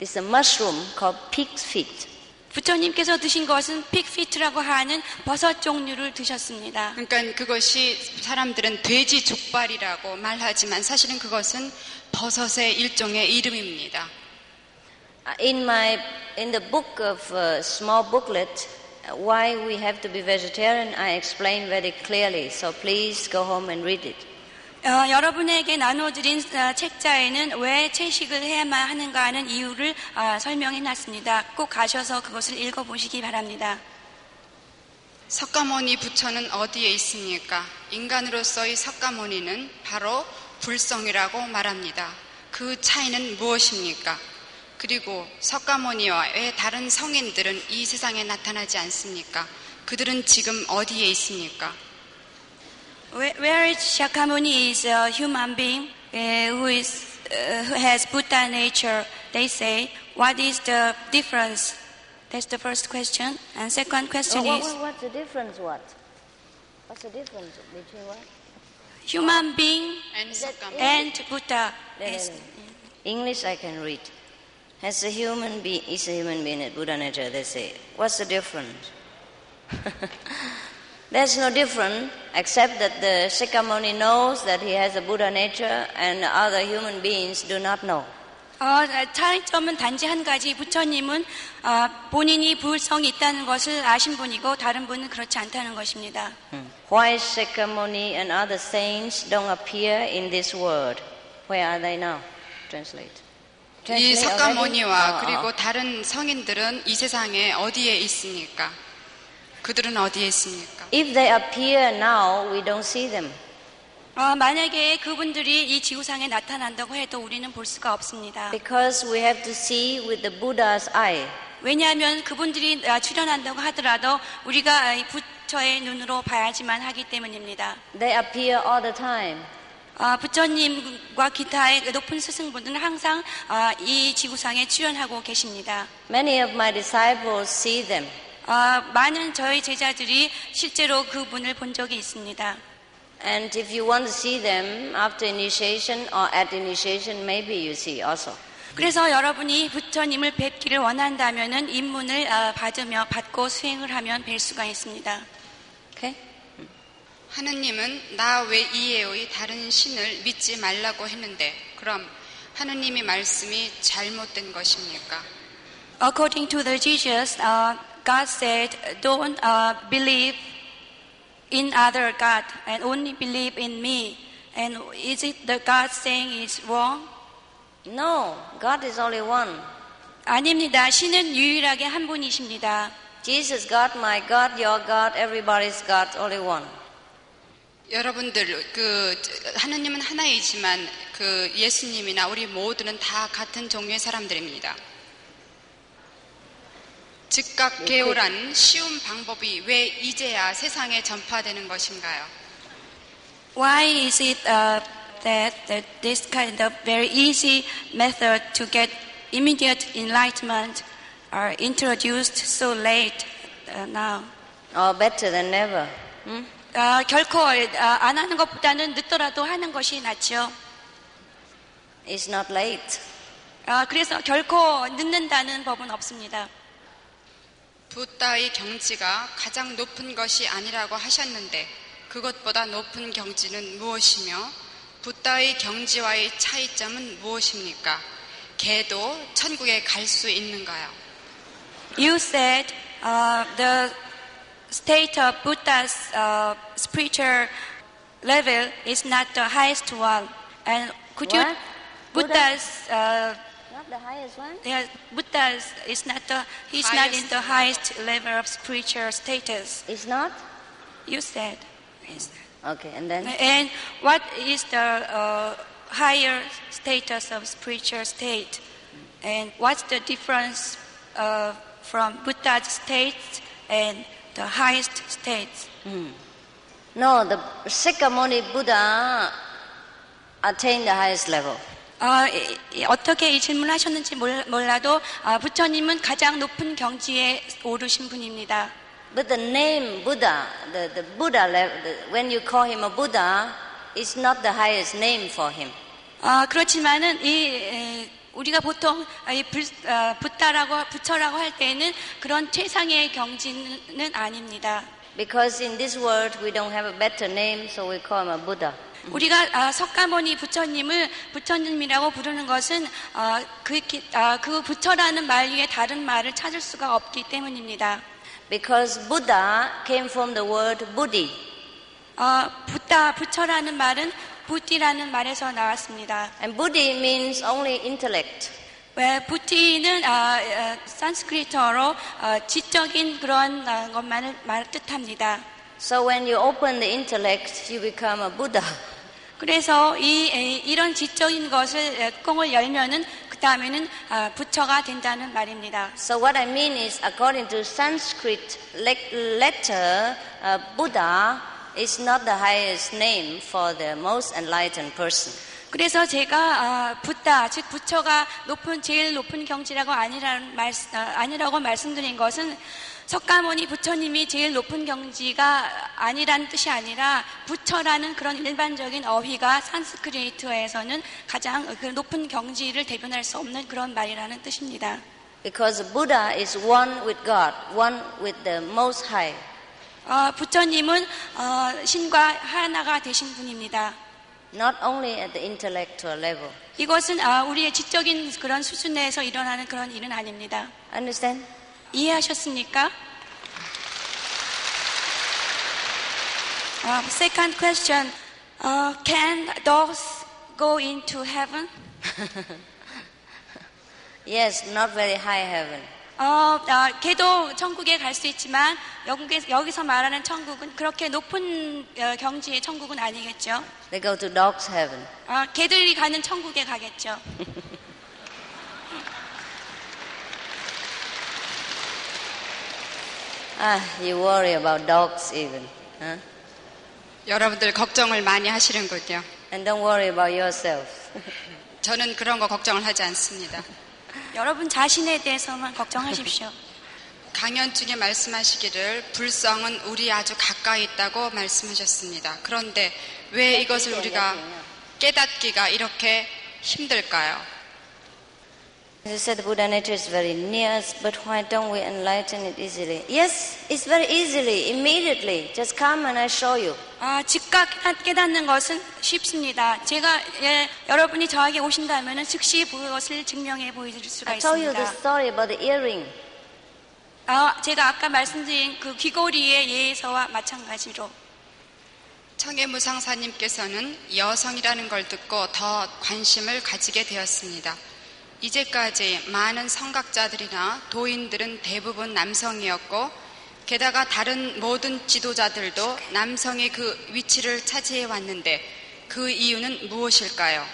It's a mushroom called pig feet. 부처님께서 드신 것은 픽피트라고 하는 버섯 종류를 드셨습니다. 그러니까 그것이 사람들은 돼지 족발이라고 말하지만 사실은 그것은 버섯의 일종의 이름입니다. In the book of small booklet, why we have to be vegetarian, I explain very clearly. So please go home and read it. 여러분에게 나눠드린 책자에는 왜 채식을 해야만 하는가 하는 이유를 설명해놨습니다. 꼭 가셔서 그것을 읽어보시기 바랍니다. 석가모니 부처는 어디에 있습니까? 인간으로서의 석가모니는 바로 불성이라고 말합니다. 그 차이는 무엇입니까? 그리고 석가모니와 왜 다른 성인들은 이 세상에 나타나지 않습니까? 그들은 지금 어디에 있습니까? Where is Shakyamuni is a human being who has Buddha nature, they say. What is the difference? That's the first question. And second question is... What's the difference what? What's the difference between what? Human being and Buddha. English I can read. As a human being, is a human being at Buddha nature, they say. What's the difference? There's no difference except that the Shakyamuni knows that he has a Buddha nature and other human beings do not know. 차이점은 단지 한 가지. 부처님은 본인이 불성이 있다는 것을 아신 분이고 다른 분은 그렇지 않다는 것입니다. Why Shakyamuni and other saints don't appear in this world? Where are they now? Translate. 이 석가모니와 그리고 다른 성인들은 이 세상에 어디에 있습니까? 그들은 어디에 있습니까? If they appear now, we don't see them. 만약에 그분들이 이 지구상에 나타난다고 해도 우리는 볼 수가 없습니다. Because we have to see with the Buddha's eye. 왜냐하면 그분들이 출현한다고 하더라도 우리가 부처의 눈으로 봐야지만 하기 때문입니다. They appear all the time. 부처님과 기타의 높은 스승분들은 항상 이 지구상에 출현하고 계십니다. Many of my disciples see them. 많은 저희 제자들이 실제로 그분을 본 적이 있습니다. And if you want to see them after initiation or at initiation, maybe you see also. 그래서 여러분이 부처님을 뵙기를 원한다면은 입문을 받고 수행을 하면 뵐 수가 있습니다. Okay? 하느님은 나 외이의 다른 신을 믿지 말라고 했는데 그럼 하느님이 말씀이 잘못된 것입니까? According to the teachers, God said, don't believe in other God and only believe in me. And is it the God saying it's wrong? No, God is only one. 아닙니다. 신은 유일하게 한 분이십니다. Jesus God, my God, your God, everybody's God, only one. 여러분들 하나님은 하나이지만 예수님이나 우리 모두는 다 같은 종류의 사람들입니다. 즉각 개요란 쉬운 방법이 왜 이제야 세상에 전파되는 것인가요? Why is it that this kind of very easy method to get immediate enlightenment are introduced so late now? Or better than never. 결코 안 하는 것보다는 늦더라도 하는 것이 낫죠. It's not late. 그래서 결코 늦는다는 법은 없습니다. 부다의 경지가 가장 높은 것이 아니라고 하셨는데 그것보다 높은 경지는 무엇이며 부다의 경지와의 차이점은 무엇입니까? 개도 천국에 갈 수 있는가요? You said the state of Buddha's spiritual level is not the highest one. And could you? Buddha's not the highest one. Yeah, Buddha's is not the. He's highest. Not in the highest level of spiritual status. It's not. You said. Yes. Okay, and then. And what is the higher status of spiritual state? And what's the difference from Buddha's state and the highest states? No, the Sikhamoni Buddha attained the highest level. 어떻게 이 질문을 하셨는지 몰라도 부처님은 가장 높은 경지에 오르신 분입니다. But the name Buddha, the Buddha level, when you call him a Buddha, it's not the highest name for him. 그렇지만은 우리가 보통 부처라고 할 때는 그런 최상의 경지는 아닙니다. Because in this world we don't have a better name, so we call him a Buddha. 우리가 석가모니 부처님을 부처님이라고 부르는 것은 그 부처라는 말 위에 다른 말을 찾을 수가 없기 때문입니다. Because Buddha came from the word buddhi. 부처라는 말은 부디라는 말에서 나왔습니다. And buddhi means only intellect. 왜 부디는 산스크리트어로 지적인 그런 것만을 뜻합니다. So when you open the intellect, you become a Buddha. 그래서 이런 지적인 것을 꽁을 열면은 그 다음에는 부처가 된다는 말입니다. So what I mean is, according to Sanskrit letter, Buddha is not the highest name for the most enlightened person. 그래서 제가 부다 즉 부처가 제일 높은 경지라고 아니라고 말씀드린 것은 석가모니 부처님이 제일 높은 경지가 아니란 뜻이 아니라 부처라는 그런 일반적인 어휘가 산스크리트어에서는 가장 그 높은 경지를 대변할 수 없는 그런 말이라는 뜻입니다. Because Buddha is one with God, one with the Most High. 부처님은 신과 하나가 되신 분입니다. Not only at the intellectual level. 이것은 우리의 지적인 그런 수준에서 일어나는 그런 일은 아닙니다. Understand? 이해하셨습니까? Second question. Can dogs go into heaven? Yes, not very high heaven. 걔도 천국에 갈 수 있지만 여기서 말하는 천국은 그렇게 높은 경지의 천국은 아니겠죠. They go to dogs heaven. 걔들이 가는 천국에 가겠죠. You worry about dogs even. Huh? 여러분들 걱정을 많이 하시는군요. And don't worry about yourself. 저는 그런 거 걱정을 하지 않습니다. 여러분 자신에 대해서만 걱정하십시오. 강연 중에 말씀하시기를 불성은 우리 아주 가까이 있다고 말씀하셨습니다. 그런데 왜 이것을 우리가 깨닫기가 이렇게 힘들까요? You said the Buddha nature is very near us, but why don't we enlighten it easily? Yes, it's very easily, immediately. Just come and I show you. 즉각 깨닫는 것은 쉽습니다. 여러분이 저에게 오신다면은 즉시 그것을 증명해 보여줄 수가 있습니다. I told you the story about the earring. 제가 아까 말씀드린 그 귀걸이의 예에서와 마찬가지로. 청계무 상사님께서는 여성이라는 걸 듣고 더 관심을 가지게 되었습니다. 이제까지 많은 성각자들이나 도인들은 대부분 남성이었고 게다가 다른 모든 지도자들도 남성의 그 위치를 차지해 왔는데 그 이유는 무엇일까요?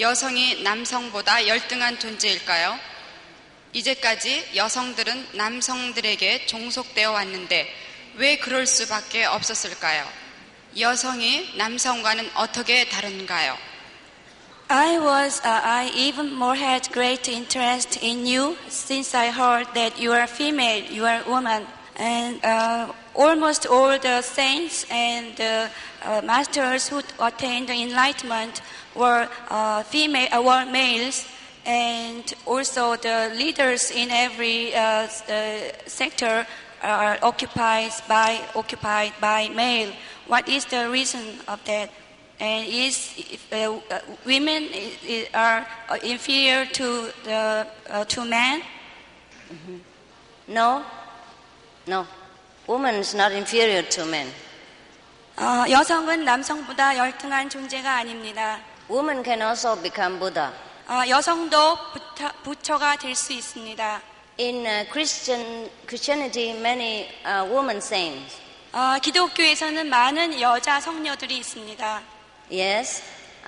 여성이 남성보다 열등한 존재일까요? 이제까지 여성들은 남성들에게 종속되어 왔는데 왜 그럴 수밖에 없었을까요? 여성이 남성과는 어떻게 다른가요? I even more had great interest in you since I heard that you are female, you are woman. And almost all the saints and masters who attained the enlightenment were males, and also the leaders in every sector are occupied by male. What is the reason of that? And if women are inferior to men? Mm-hmm. No. No, woman is not inferior to men. 여성은 남성보다 열등한 존재가 아닙니다. Woman can also become Buddha. 여성도 부처가 될 수 있습니다. In Christianity, many women saints. 기독교에서는 많은 여자 성녀들이 있습니다. Yes,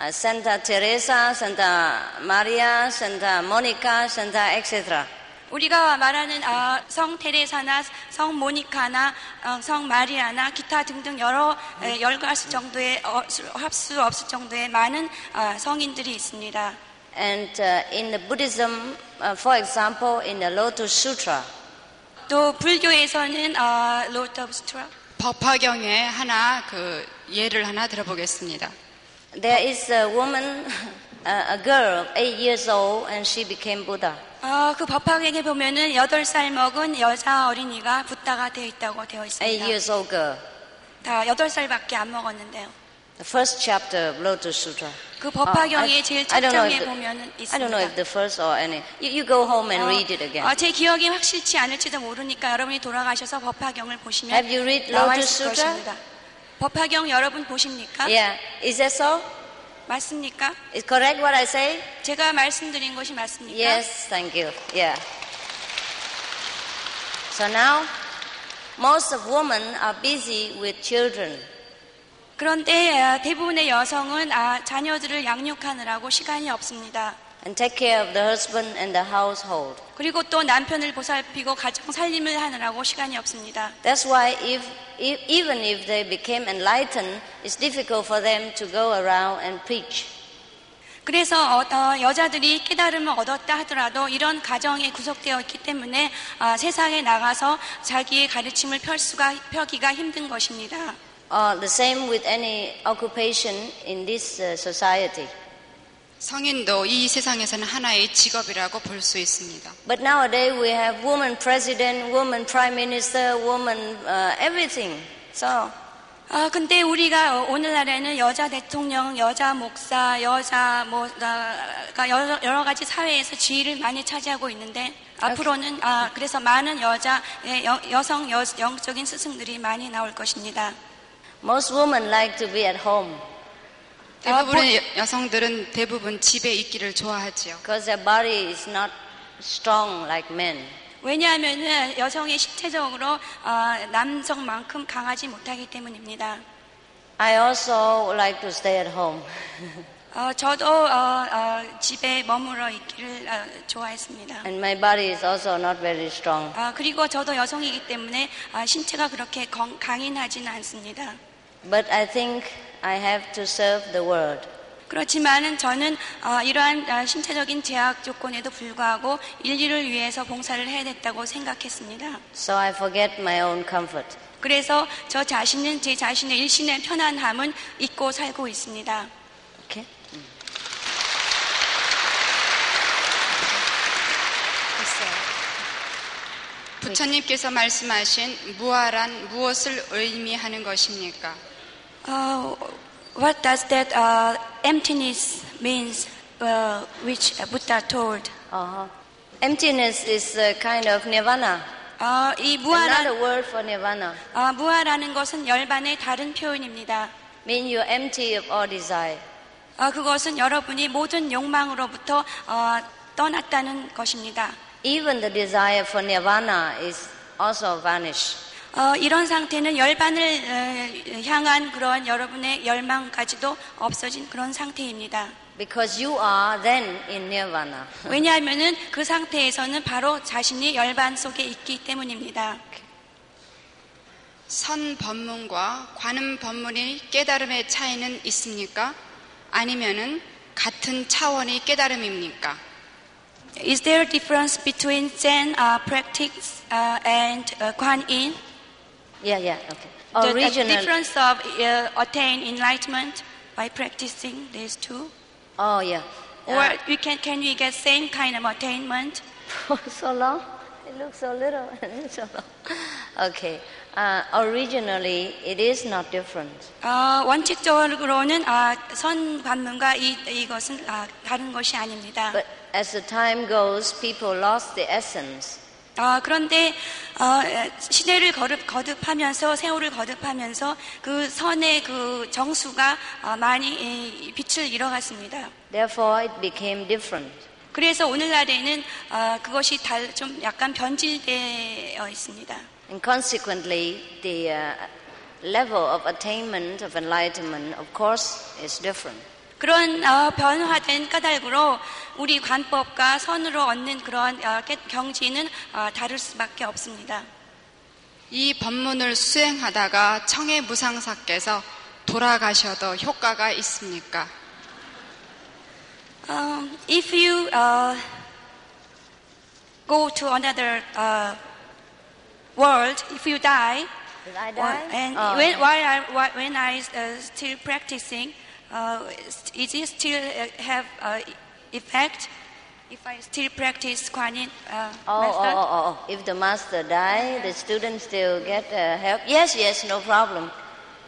Santa Teresa, Santa Maria, Santa Monica, Santa etc. 우리가 말하는 성 테레사나 성 모니카나 성 마리아나 기타 등등 여러 열가수 정도의 합수 없을 정도의 많은 성인들이 있습니다. And in the Buddhism, for example, in the Lotus Sutra. 또 불교에서는 Lotus Sutra. 법화경에 그 예를 하나 들어보겠습니다. There is a woman, a girl, 8 years old, and she became Buddha. 그 법화경에 보면은 8살 먹은 여자 어린이가 붓다가 되어 있다고 되어 있습니다. 8 years old girl. 다 8살밖에 안 먹었는데요. The first chapter of Lotus Sutra. 그 법화경의 제일 첫 장에 보면은 있습니다. I don't know if the first or any. You go home and read it again. 제 기억이 확실치 않을지도 모르니까 여러분이 돌아가셔서 법화경을 보시면 Have you read Lotus Sutra? 법화경 여러분 보십니까? Yeah. Is that so? 맞습니까? Is correct what I say? 제가 말씀드린 것이 맞습니까? Yes, thank you. Yeah. So now, most of women are busy with children. 그런데 대부분의 여성은 자녀들을 양육하느라고 시간이 없습니다. And take care of the husband and the household. 그리고 또 남편을 보살피고 가정 살림을 하느라고 시간이 없습니다. That's why even if they became enlightened, it's difficult for them to go around and preach. 그래서 여자들이 깨달음을 얻었다 하더라도 이런 가정에 구속되어 있기 때문에 세상에 나가서 자기의 가르침을 펴기가 힘든 것입니다. The same with any occupation in this society. 성인도 이 세상에서는 하나의 직업이라고 볼 수 있습니다. But nowadays we have woman president, woman prime minister, woman everything. So 근데 우리가 오늘날에는 여자 대통령, 여자 목사, 여러 가지 사회에서 지위를 많이 차지하고 있는데 앞으로는 그래서 많은 여성 영적인 스승들이 많이 나올 것입니다. Most women like to be at home. 대부분의 여성들은 대부분 집에 있기를 좋아하지요. Because their body is not strong like men. 왜냐하면은 여성의 신체적으로 남성만큼 강하지 못하기 때문입니다. I also like to stay at home. 저도 집에 머물러 있기를 좋아했습니다. And my body is also not very strong. 그리고 저도 여성이기 때문에 신체가 그렇게 강인하지는 않습니다. But I think I have to serve the world. 그렇지만은 저는 이러한 신체적인 제약 조건에도 불구하고 인류를 위해서 봉사를 해야겠다고 생각했습니다. So I forget my own comfort. 그래서 제 자신의 일신의 편안함은 잊고 살고 있습니다. Okay. 부처님께서 말씀하신 무아란 무엇을 의미하는 것입니까? What does that emptiness means, which Buddha told? Emptiness is a kind of nirvana. Another word for nirvana. 무아라는 것은 열반의 다른 표현입니다. means you are empty of all desire. 그것은 여러분이 모든 욕망으로부터 떠났다는 것입니다. Even the desire for nirvana is also vanished. 이런 상태는 열반을 향한 그런 여러분의 열망까지도 없어진 그런 상태입니다. Because you are then in nirvana. 왜냐하면은 그 상태에서는 바로 자신이 열반 속에 있기 때문입니다. 선 법문과 관음 법문의 깨달음의 차이는 있습니까? 아니면은 같은 차원의 깨달음입니까? Is there a difference between Zen practice and Kuan Yin? Yeah, okay. The difference of attain enlightenment by practicing these two? Oh, yeah. Or we can we get same kind of attainment? So long? It looks so little. So long. Okay. Originally, it is not different. 원칙적으로는 선 관문과 이것은 다른 것이 아닙니다. But as the time goes, people lost the essence. 그런데 시대를 거듭하면서 세월을 거듭하면서 그 선의 그 정수가 많이 빛을 잃어갔습니다. Therefore, it became different. 그래서 오늘날에는 그것이 좀 약간 변질되어 있습니다. And consequently, the level of attainment of enlightenment, of course, is different. 그런 변화된 까닭으로 우리 관법과 선으로 얻는 그런 경지는 다를 수밖에 없습니다. 이 법문을 수행하다가 청해 무상사께서 돌아가셔도 효과가 있습니까? If you go to another world, if you die, when I still practicing. Is it still have effect if I still practice Kuan Yin method? If the master die, the student still get help? Yes, no problem.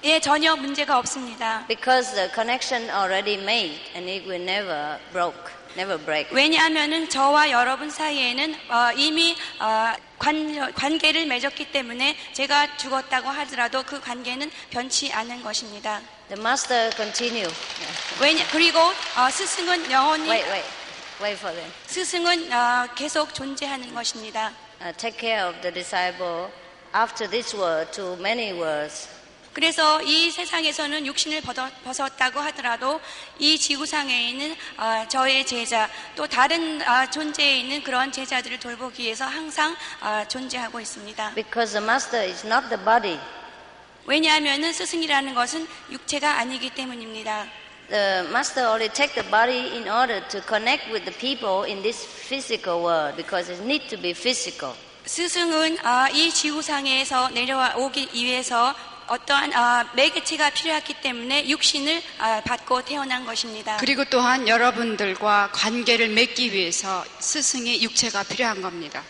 예, 전혀 문제가 없습니다. Because the connection already made and it will never broke, never break. 왜냐하면은 저와 여러분 사이에는 이미 관계를 맺었기 때문에 제가 죽었다고 하더라도 그 관계는 변치 않는 것입니다. The master continue. 그리고 스승은 영원히 wait for them. 스승은 계속 존재하는 것입니다. Take care of the disciple after this world to many worlds. 그래서 이 세상에서는 육신을 벗었다고 하더라도 이 지구상에 있는 저의 제자 또 다른 존재에 있는 그런 제자들을 돌보기 위해서 항상 존재하고 있습니다. Because the master is not the body. 왜냐하면은 스승이라는 것은 육체가 아니기 때문입니다. The master only take the body in order to connect with the people in this physical world because it need to be physical. 스승은 이 지구상에서 내려오기 위해서 어떠한 매개체가 필요했기 때문에 육신을 받고 태어난 것입니다. 그리고 또한 여러분들과 관계를 맺기 위해서 스승의 육체가 필요한 겁니다.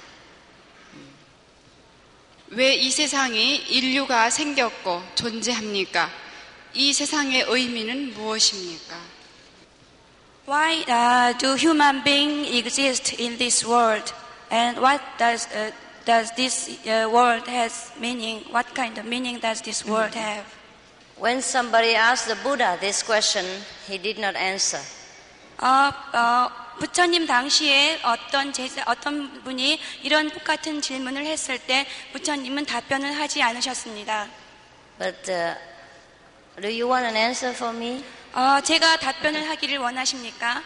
왜 이 세상이 인류가 생겼고 존재합니까? 이 세상의 의미는 무엇입니까? Why do human beings exist in this world? And what does this world has meaning? What kind of meaning does this world have? When somebody asked the Buddha this question, he did not answer. 부처님 당시에 어떤 분이 이런 똑같은 질문을 했을 때 부처님은 답변을 하지 않으셨습니다. But do you want an answer for me? 제가 답변을 하기를 원하십니까?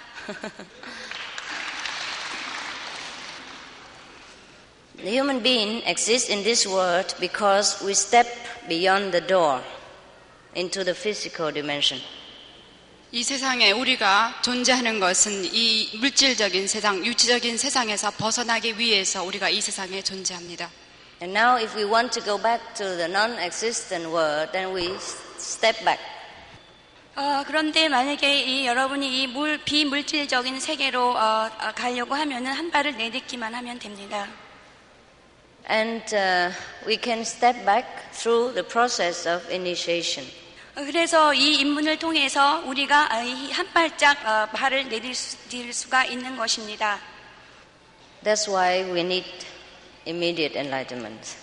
The human being exists in this world because we step beyond the door into the physical dimension. 이 세상에 우리가 존재하는 것은 이 물질적인 세상, 육체적인 세상에서 벗어나기 위해서 우리가 이 세상에 존재합니다. And now if we want to go back to the non-existent world, then we step back. 그런데 만약에 여러분이 비물질적인 세계로 가려고 하면은 한 발을 내딛기만 하면 됩니다. And we can step back through the process of initiation. 그래서 이 입문을 통해서 우리가 한 발짝 발을 내딛을 수가 있는 것입니다. That's why we need immediate enlightenment.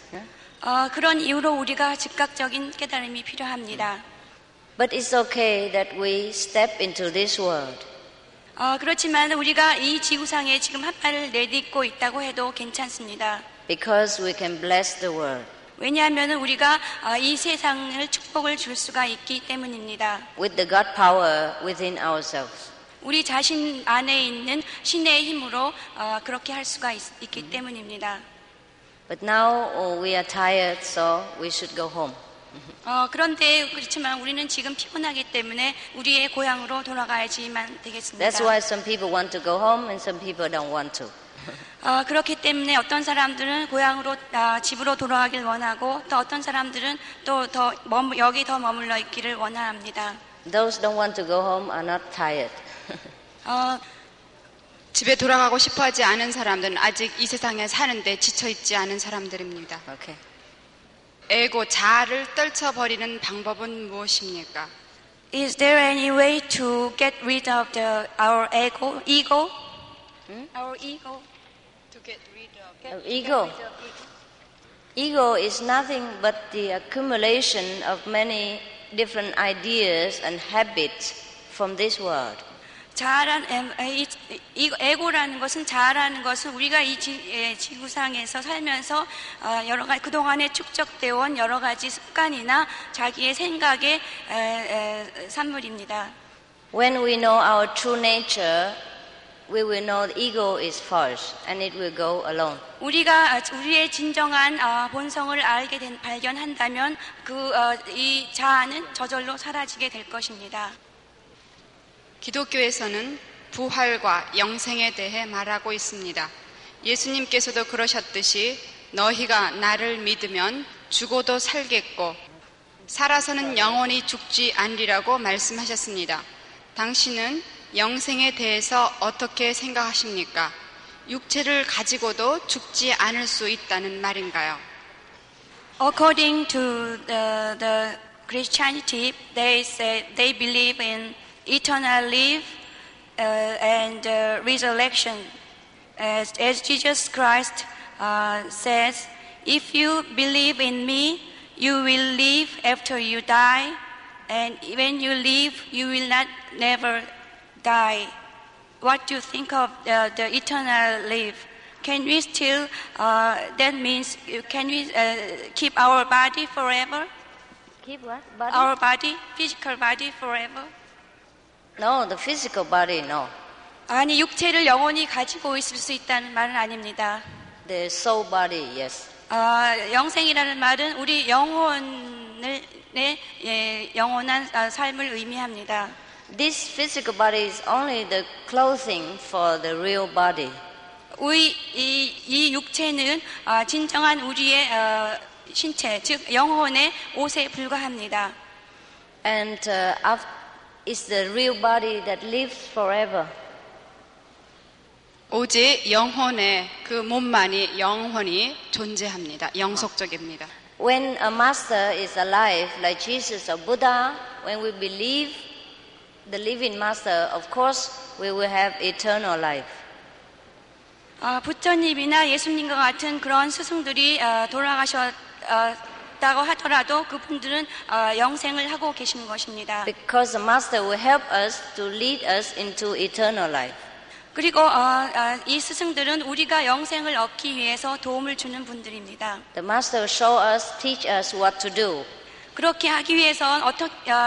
그런 이유로 우리가 즉각적인 깨달음이 필요합니다. But it's okay that we step into this world. 그렇지만 우리가 이 지구상에 지금 한 발을 내딛고 있다고 해도 괜찮습니다. Because we can bless the world. 왜냐하면 우리가 이 세상을 축복을 줄 수가 있기 때문입니다. With the God power within ourselves. 우리 자신 안에 있는 신의 힘으로 그렇게 할 수가 있기 때문입니다. But now we are tired, so we should go home. 그런데 그렇지만 우리는 지금 피곤하기 때문에 우리의 고향으로 돌아가야지만 되겠습니다. That's why some people want to go home and some people don't want to. 그렇기 때문에 어떤 사람들은 고향으로 집으로 돌아가길 원하고 또 어떤 사람들은 또 더 여기 더 머물러 있기를 원합니다. Those don't want to go home are not tired. 집에 돌아가고 싶어하지 않은 사람들은 아직 이 세상에 사는데 지쳐 있지 않은 사람들입니다. Okay. 에고 자아를 떨쳐버리는 방법은 무엇입니까? Is there any way to get rid of our ego? Ego? Our ego? To get rid of ego. Ego is nothing but the accumulation of many different ideas and habits from this world. 에고라는 것은 자아라는 것은 우리가 이 지구상에서 살면서 여러 가지 그동안에 축적되어 온 여러 가지 습관이나 자기의 생각의 산물입니다. When we know our true nature, we will know the ego is false and it will go alone. 우리가 우리의 진정한 본성을 알게 된 발견한다면 그 이 자아는 저절로 사라지게 될 것입니다. 기독교에서는 부활과 영생에 대해 말하고 있습니다. 예수님께서도 그러셨듯이 너희가 나를 믿으면 죽어도 살겠고 살아서는 영원히 죽지 않으리라고 말씀하셨습니다. 당신은 영생에 대해서 어떻게 생각하십니까? 육체를 가지고도 죽지 않을 수 있다는 말인가요? According to the Christianity, they say they believe in eternal life and resurrection. As Jesus Christ says, if you believe in me, you will live after you die, and when you live, you will never die. What do you think of the eternal life? Can we still, that means, can we keep our body forever? Keep what? Body? Our body, physical body forever? No, the physical body, no. 아니, 육체를 영원히 가지고 있을 수 있다는 말은 아닙니다. The soul body, yes. 영생이라는 말은 우리 영혼을 영원한 삶을 의미합니다. This physical body is only the clothing for the real body. 우리 이 육체는 진정한 우리의 신체, 즉 영혼의 옷에 불과합니다. And after It's the real body that lives forever. 오직 영혼의 그 몸만이 영원히 존재합니다. 영속적입니다. When a master is alive, like Jesus or Buddha, when we believe the living master, of course, we will have eternal life. 부처님이나 예수님과 같은 그런 스승들이 돌아가셨다고 하더라도 그분들은 영생을 하고 계신 것입니다. Because the master will help us to lead us into eternal life. 그리고 이 스승들은 우리가 영생을 얻기 위해서 도움을 주는 분들입니다. The master will show us, teach us what to do. 그렇게 하기 위해선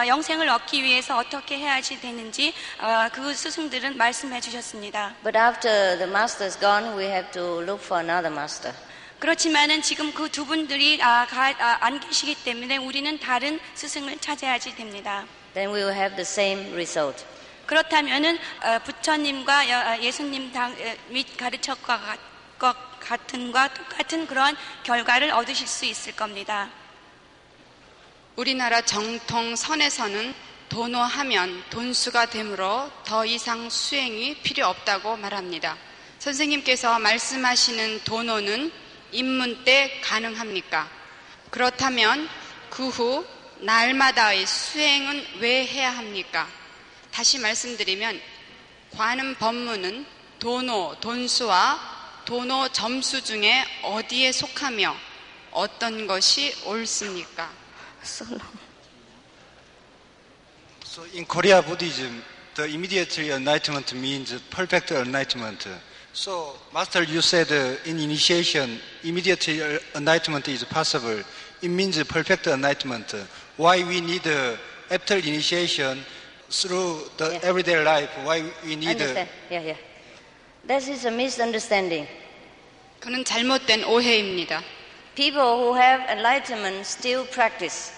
영생을 얻기 위해서 어떻게 해야지 되는지 그 스승들은 말씀해 주셨습니다. But after the master is gone, we have to look for another master. 그렇지만은 지금 그 두 분들이 안 계시기 때문에 우리는 다른 스승을 찾아야지 됩니다. Then we will have the same result. 그렇다면은 부처님과 예수님 및 가르침과 같은과 똑같은 그런 결과를 얻으실 수 있을 겁니다. 우리나라 정통 선에서는 도노하면 돈수가 되므로 더 이상 수행이 필요 없다고 말합니다. 선생님께서 말씀하시는 도노는 입문 때 가능합니까? 그렇다면 그 후 날마다의 수행은 왜 해야 합니까? 다시 말씀드리면 관음 법문은 도노 돈수와 도노 점수 중에 어디에 속하며 어떤 것이 옳습니까? So in Korea Buddhism, the immediate enlightenment means perfect enlightenment. So, Master, you said in initiation, immediate enlightenment is possible. It means perfect enlightenment. Why we need, after initiation, through the everyday life, why we need... Understand. Yeah. That is a misunderstanding. 그건 잘못된 오해입니다. People who have enlightenment still practice.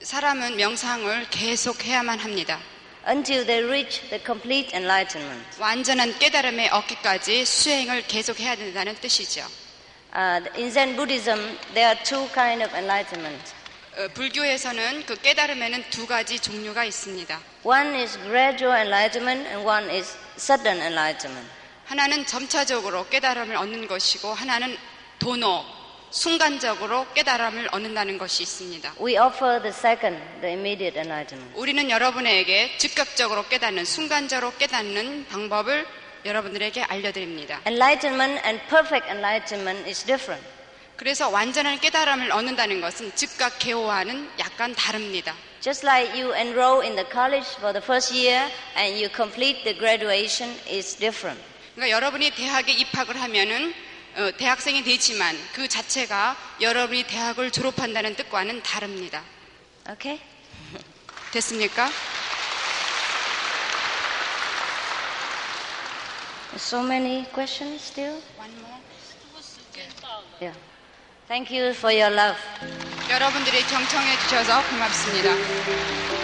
사람은 명상을 계속해야만 합니다. Until they reach the complete enlightenment. 완전한 깨달음에 얻기까지 수행을 계속해야 된다는 뜻이죠. In Zen Buddhism, there are two kinds of enlightenment. 불교에서는 그 깨달음에는 두 가지 종류가 있습니다. One is gradual enlightenment and one is sudden enlightenment. 하나는 점차적으로 깨달음을 얻는 것이고 하나는 도노, 순간적으로 깨달음을 얻는다는 것이 있습니다. We offer the second, the immediate enlightenment. 우리는 여러분에게 즉각적으로 깨닫는, 순간적으로 깨닫는 방법을 여러분들에게 알려드립니다. Enlightenment and perfect enlightenment is different. 그래서 완전한 깨달음을 얻는다는 것은 즉각 개호와는 약간 다릅니다. Just like you enroll in the college for the first year and you complete the graduation is different. 그러니까 여러분이 대학에 입학을 하면은 대학생이 되지만 그 자체가 여러분이 대학을 졸업한다는 뜻과는 다릅니다. Okay? 됐습니까? So many questions still? One more. Yeah. Thank you for your love. 여러분들이 경청해 주셔서 고맙습니다.